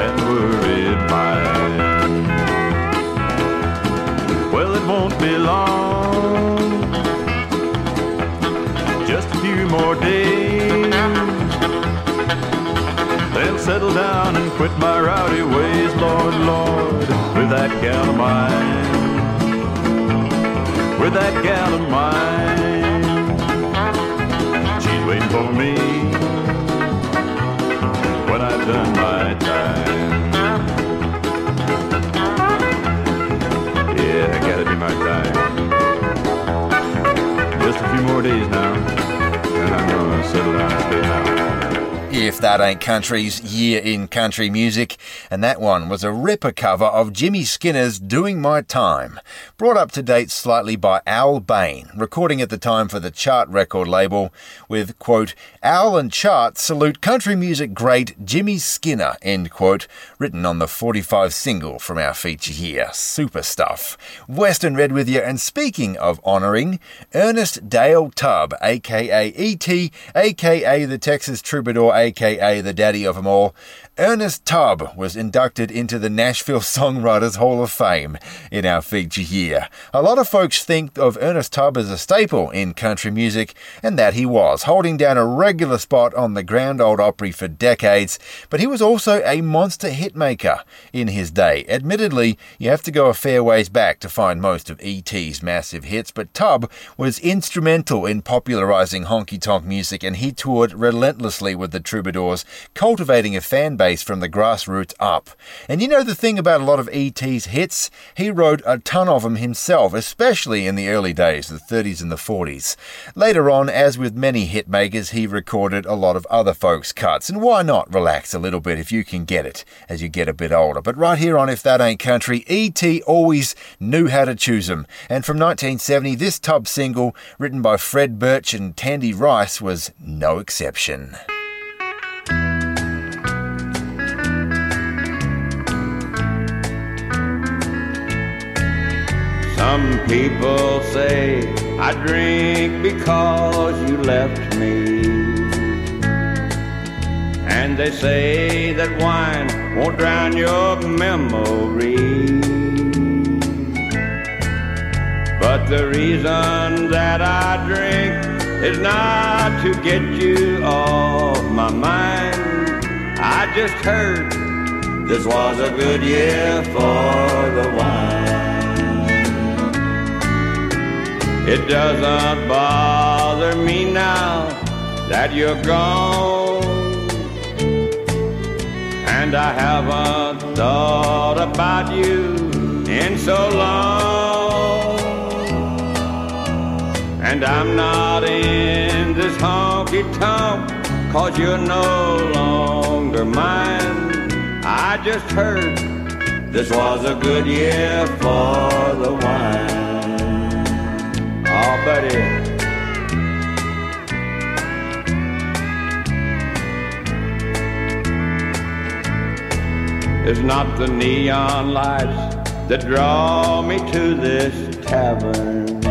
and worried mind. Well, it won't be long, just a few more days. They'll settle down and quit my rowdy ways. Lord, Lord, with that gal of mine, with that gal of mine, she's waiting for me when I've done my time. If That Ain't Country's Year in Country Music, and that one was a ripper cover of Jimmy Skinner's Doing My Time, brought up to date slightly by Al Bain, recording at the time for the Chart record label, with, quote, "Al and Chart salute country music great Jimmy Skinner," end quote, written on the forty-five single from our feature here. Super stuff. Western Red with you, and speaking of honouring, Ernest Dale Tubb, a k a. E T, a k a the Texas Troubadour, a k a the daddy of them all, Ernest Tubb was inducted into the Nashville Songwriters Hall of Fame in our feature here. A lot of folks think of Ernest Tubb as a staple in country music, and that he was, holding down a regular spot on the Grand Ole Opry for decades, but he was also a monster hitmaker in his day. Admittedly, you have to go a fair ways back to find most of E T's massive hits, but Tubb was instrumental in popularising honky-tonk music, and he toured relentlessly with the Troubadours, cultivating a fan base from the grassroots up. And you know the thing about a lot of E T's hits? He wrote a ton of them himself, especially in the early days, the thirties and the forties. Later on, as with many hitmakers, he recorded a lot of other folks' cuts, and why not relax a little bit if you can get it as you get a bit older? But right here on If That Ain't Country, E T always knew how to choose them. And from nineteen seventy, this Tubb single, written by Fred Birch and Tandy Rice, was no exception. Some people say I drink because you left me, and they say that wine won't drown your memory. But the reason that I drink is not to get you off my mind. I just heard this was a good year for the wine. It doesn't bother me now that you're gone, and I haven't thought about you in so long. And I'm not in this honky-tonk 'cause you're no longer mine. I just heard this was a good year for the wine. Oh, buddy. It's not the neon lights that draw me to this tavern,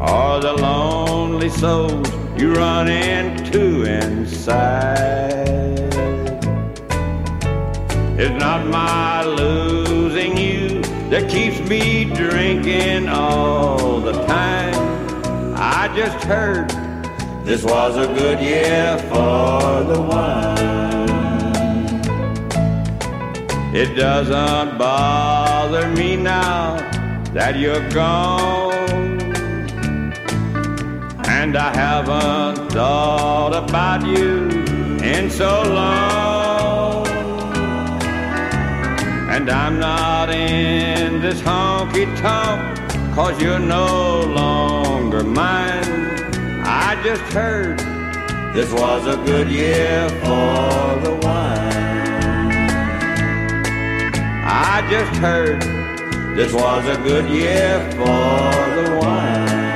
or the lonely souls you run into inside. It's not my losing you that keeps me drinking all the time. I just heard this was a good year for the wine. It doesn't bother me now that you're gone, and I haven't thought about you in so long. And I'm not in this honky-tonk 'cause you're no longer mine. I just heard this was a good year for the wine. I just heard this was a good year for the wine.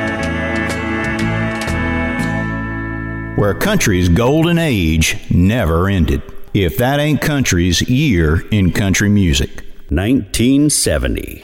Where country's golden age never ended. If That Ain't Country's Year in Country Music, nineteen seventy.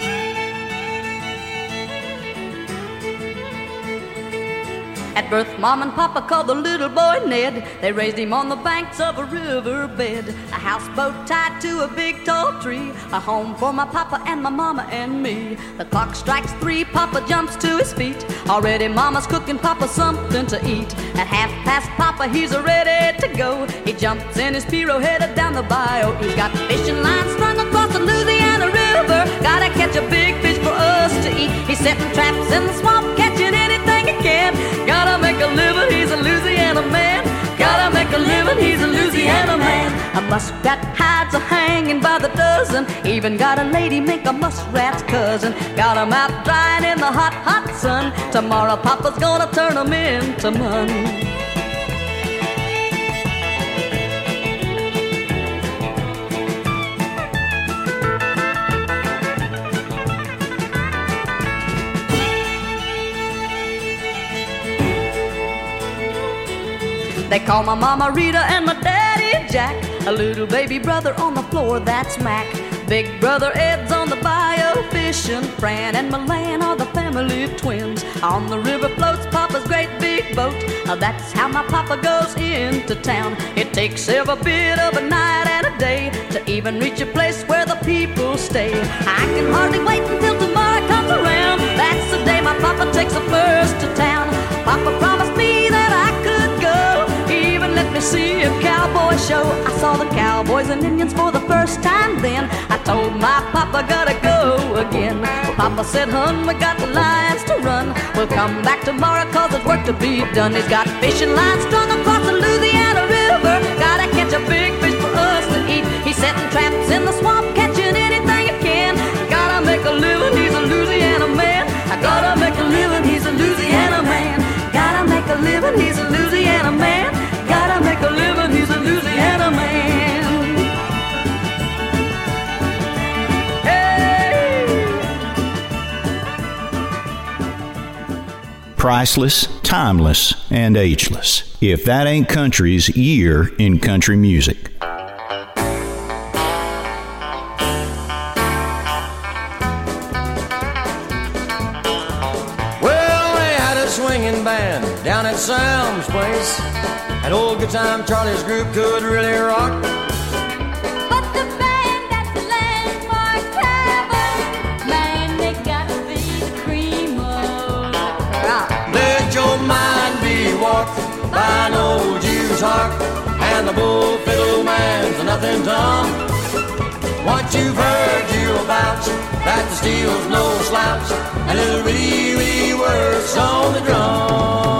At birth, Mom and Papa called the little boy Ned. They raised him on the banks of a riverbed, a houseboat tied to a big tall tree, a home for my Papa and my Mama and me. The clock strikes three, Papa jumps to his feet. Already Mama's cooking Papa something to eat. At half past, Papa, he's ready to go. He jumps in his P-ro headed down the bayou. He's got fishing lines strung across the Louisiana River. Gotta catch a big fish for us to eat. He's setting traps in the swamp, catching anything he can. Gotta make a living, he's a Louisiana man. Gotta make a living, he's a Louisiana man. A muskrat hides are hanging by the dozen. Even got a lady make a muskrat's cousin. Got him out drying in the hot, hot sun. Tomorrow Papa's gonna turn him into money. They call my mama Rita and my daddy Jack. A little baby brother on the floor, that's Mac. Big brother Ed's on the bio fishing. Fran and Milan are the family twins. On the river floats Papa's great big boat. That's how my Papa goes into town. It takes every bit of a night and a day to even reach a place where the people stay. I can hardly wait until tomorrow comes around. That's the day my Papa takes the first to town. Papa promised me that I could go. He even let me see a cowboy show. I saw the cowboys and Indians for the first time then. I told my Papa, gotta go again. Well, Papa said, hun, we got the lines to run. We'll come back tomorrow cause there's work to be done. He's got fishing lines strung across the Louisiana River. Gotta catch a big fish for us to eat. He's setting traps in the swamp, catching anything he can. Gotta make a living, he's a Louisiana man. I gotta make a living, he's a Louisiana man. Gotta make a living, he's a Louisiana man. Gotta make a living, he's a Louisiana man. Hey! Priceless, timeless, and ageless. If That Ain't Country's year in country music. Down at Sam's place, that old good time Charlie's group could really rock. But the band at the Landmark Tavern, man, they got to be the cream of rock. Let your mind be warped by an old Jew's harp, and the bull fiddle man's nothing dumb. What you've heard, you'll vouch that the steel's no slouch, and it'll really, really work on the drum.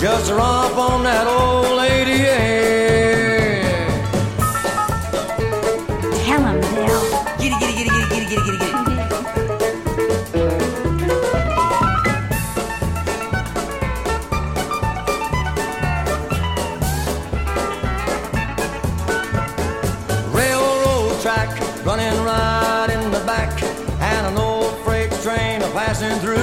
Just a romp on that old lady, yeah. Tell him, Bill. Get it, get it, get it, get it, get it, get it, get it. Railroad track running right in the back, and an old freight train a passing through.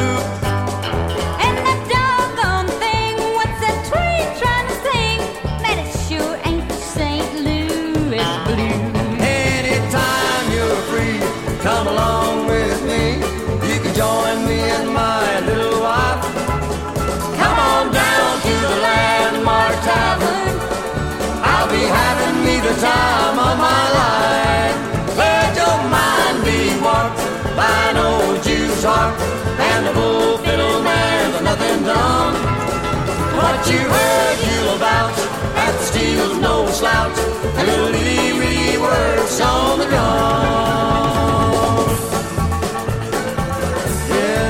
Time of my life. Let your mind be warped by an old Jew's harp, and the bull fiddle man's nothing dumb. What you heard, you'll vouch that the steel's no slouch, and it'll really, really works on the drum. Yeah.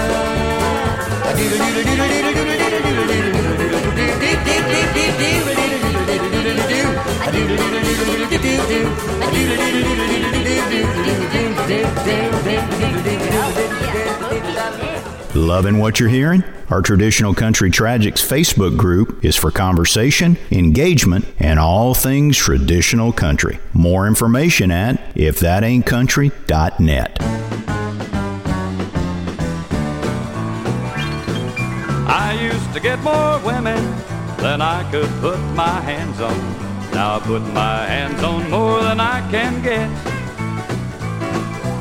Loving what you're hearing? Our Traditional Country Tragics Facebook group is for conversation, engagement, and all things traditional country. More information at if that ain't country dot net. I used to get more women than I could put my hands on. Now I put my hands on more than I can get.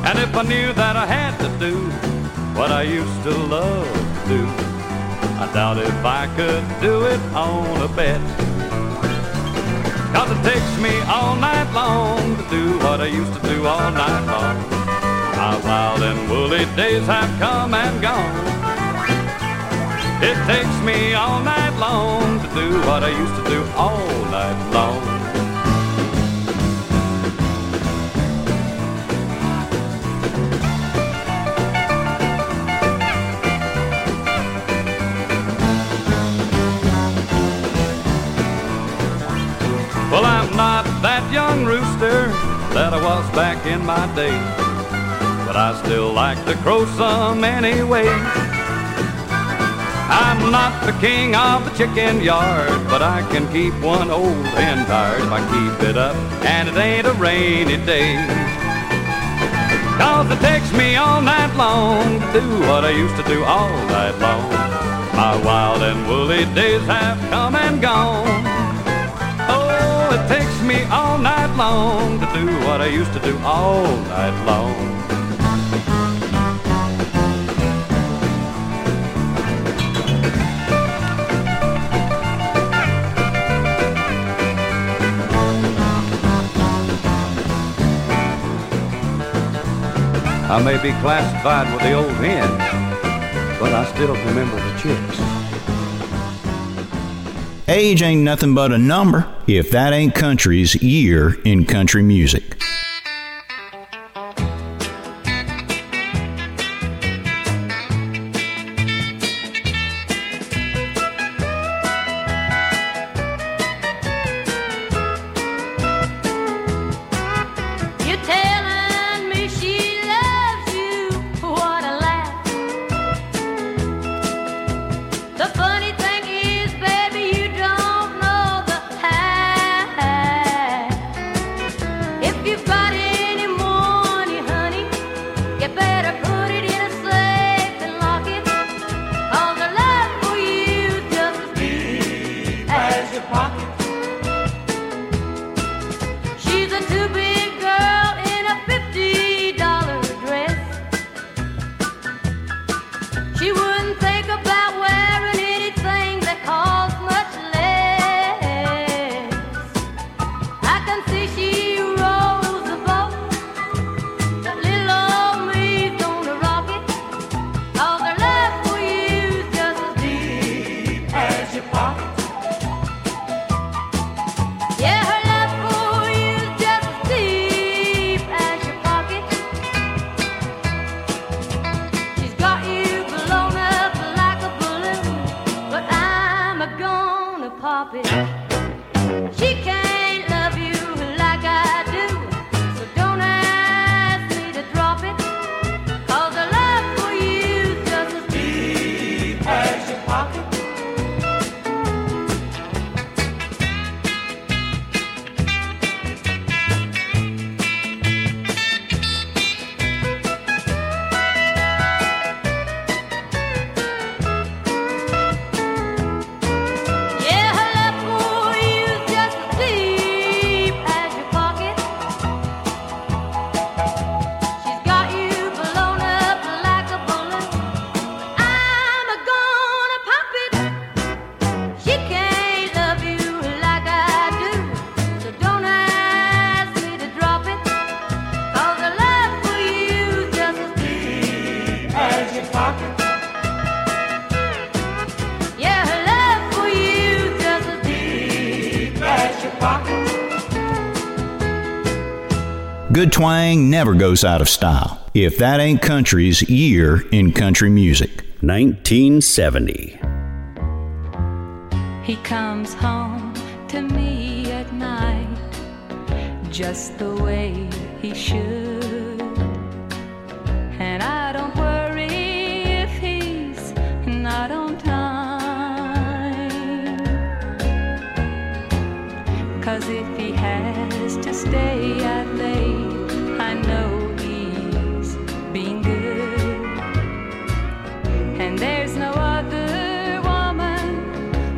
And if I knew that I had to do what I used to love to do, I doubt if I could do it on a bet. Cause it takes me all night long to do what I used to do all night long. My wild and woolly days have come and gone. It takes me all night long to do what I used to do all night long. Well, I'm not back in my day, but I still like to crow some anyway. I'm not the king of the chicken yard, but I can keep one old and tired if I keep it up, and it ain't a rainy day. 'Cause it takes me all night long to do what I used to do all night long. My wild and woolly days have come and gone. Oh, it takes me all night long to do what I used to do all night long. I may be classified with the old hen, but I still remember the chicks. Age ain't nothing but a number. If that ain't country's year in country music. Good twang never goes out of style. If that ain't country's year in country music. nineteen seventy. He comes home to me at night, just the way he should. And I don't worry if he's not on time. 'Cause if he has to stay out late, I know he's being good, and there's no other woman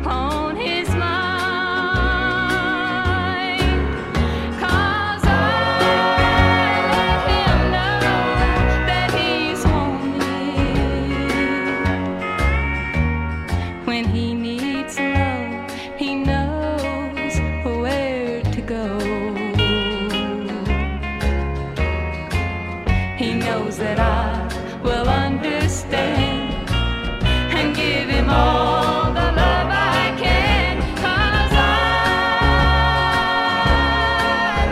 on his mind. 'Cause I let him know that he's lonely. When he needs love, he knows where to go. That I will understand and give him all the love I can, 'cause I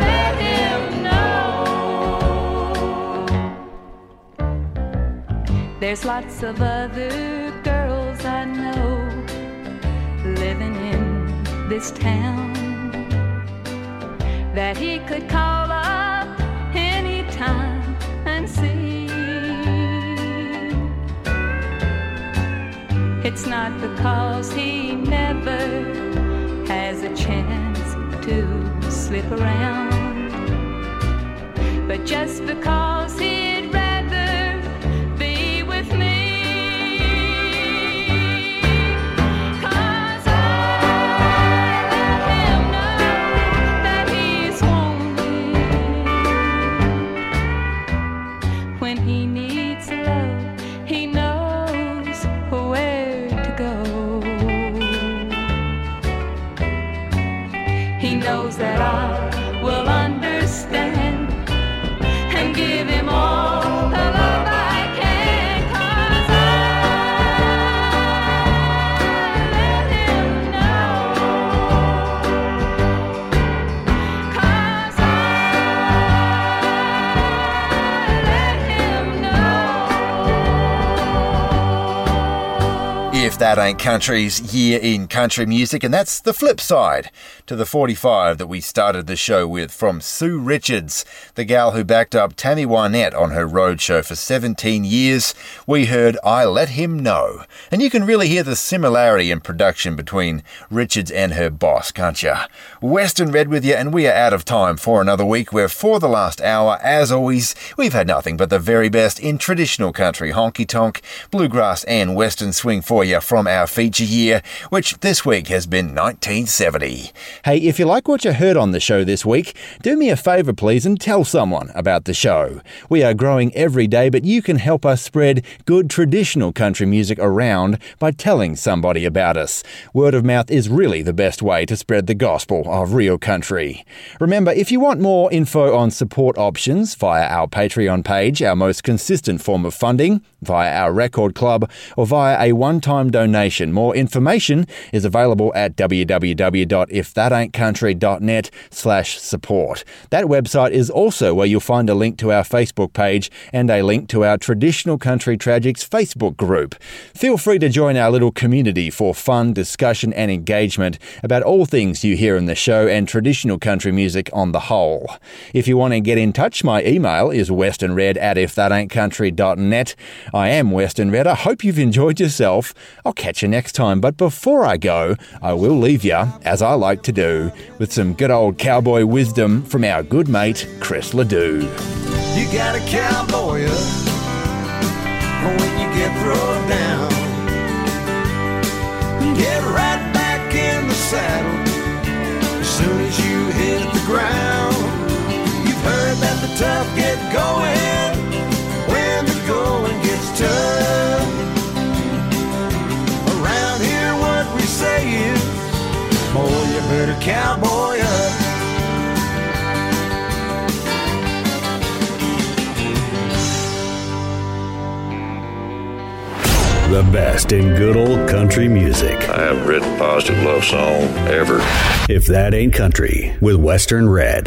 let him know. There's lots of other girls I know living in this town that he could call up in It's not because he never has a chance to slip around, but just because he If That Ain't Country's year in country music, and that's the flip side to the forty-five that we started the show with, from Sue Richards, the gal who backed up Tammy Wynette on her road show for seventeen years. We heard I Let Him Know, and you can really hear the similarity in production between Richards and her boss, can't you? Western Red with you, and we are out of time for another week, where for the last hour, as always, we've had nothing but the very best in traditional country, honky-tonk, bluegrass and western swing for you from our feature year, which this week has been nineteen seventy. Hey, if you like what you heard on the show this week, do me a favour please and tell someone about the show. We are growing every day, but you can help us spread good traditional country music around by telling somebody about us. Word of mouth is really the best way to spread the gospel of real country. Remember, if you want more info on support options via our Patreon page, our most consistent form of funding, via our record club, or via a one-time donation. More information is available at w w w dot if that ain't country dot net slash support. That website is also where you'll find a link to our Facebook page and a link to our Traditional Country Tragics Facebook group. Feel free to join our little community for fun, discussion and engagement about all things you hear in the show and traditional country music on the whole. If you want to get in touch, my email is westernred at if that ain't country dot net. I am Western Red. I hope you've enjoyed yourself. I'll catch you next time, but before I go, I will leave you, as I like to do, with some good old cowboy wisdom from our good mate, Chris Ledoux. You got a cowboy up when you get thrown down. Get right back in the saddle as soon as you hit the ground. You've heard that the tough get going when the going gets tough. Say is, oh, you better cowboy up. The best in good old country music. I haven't written a positive love song ever. If That Ain't Country with Western Red.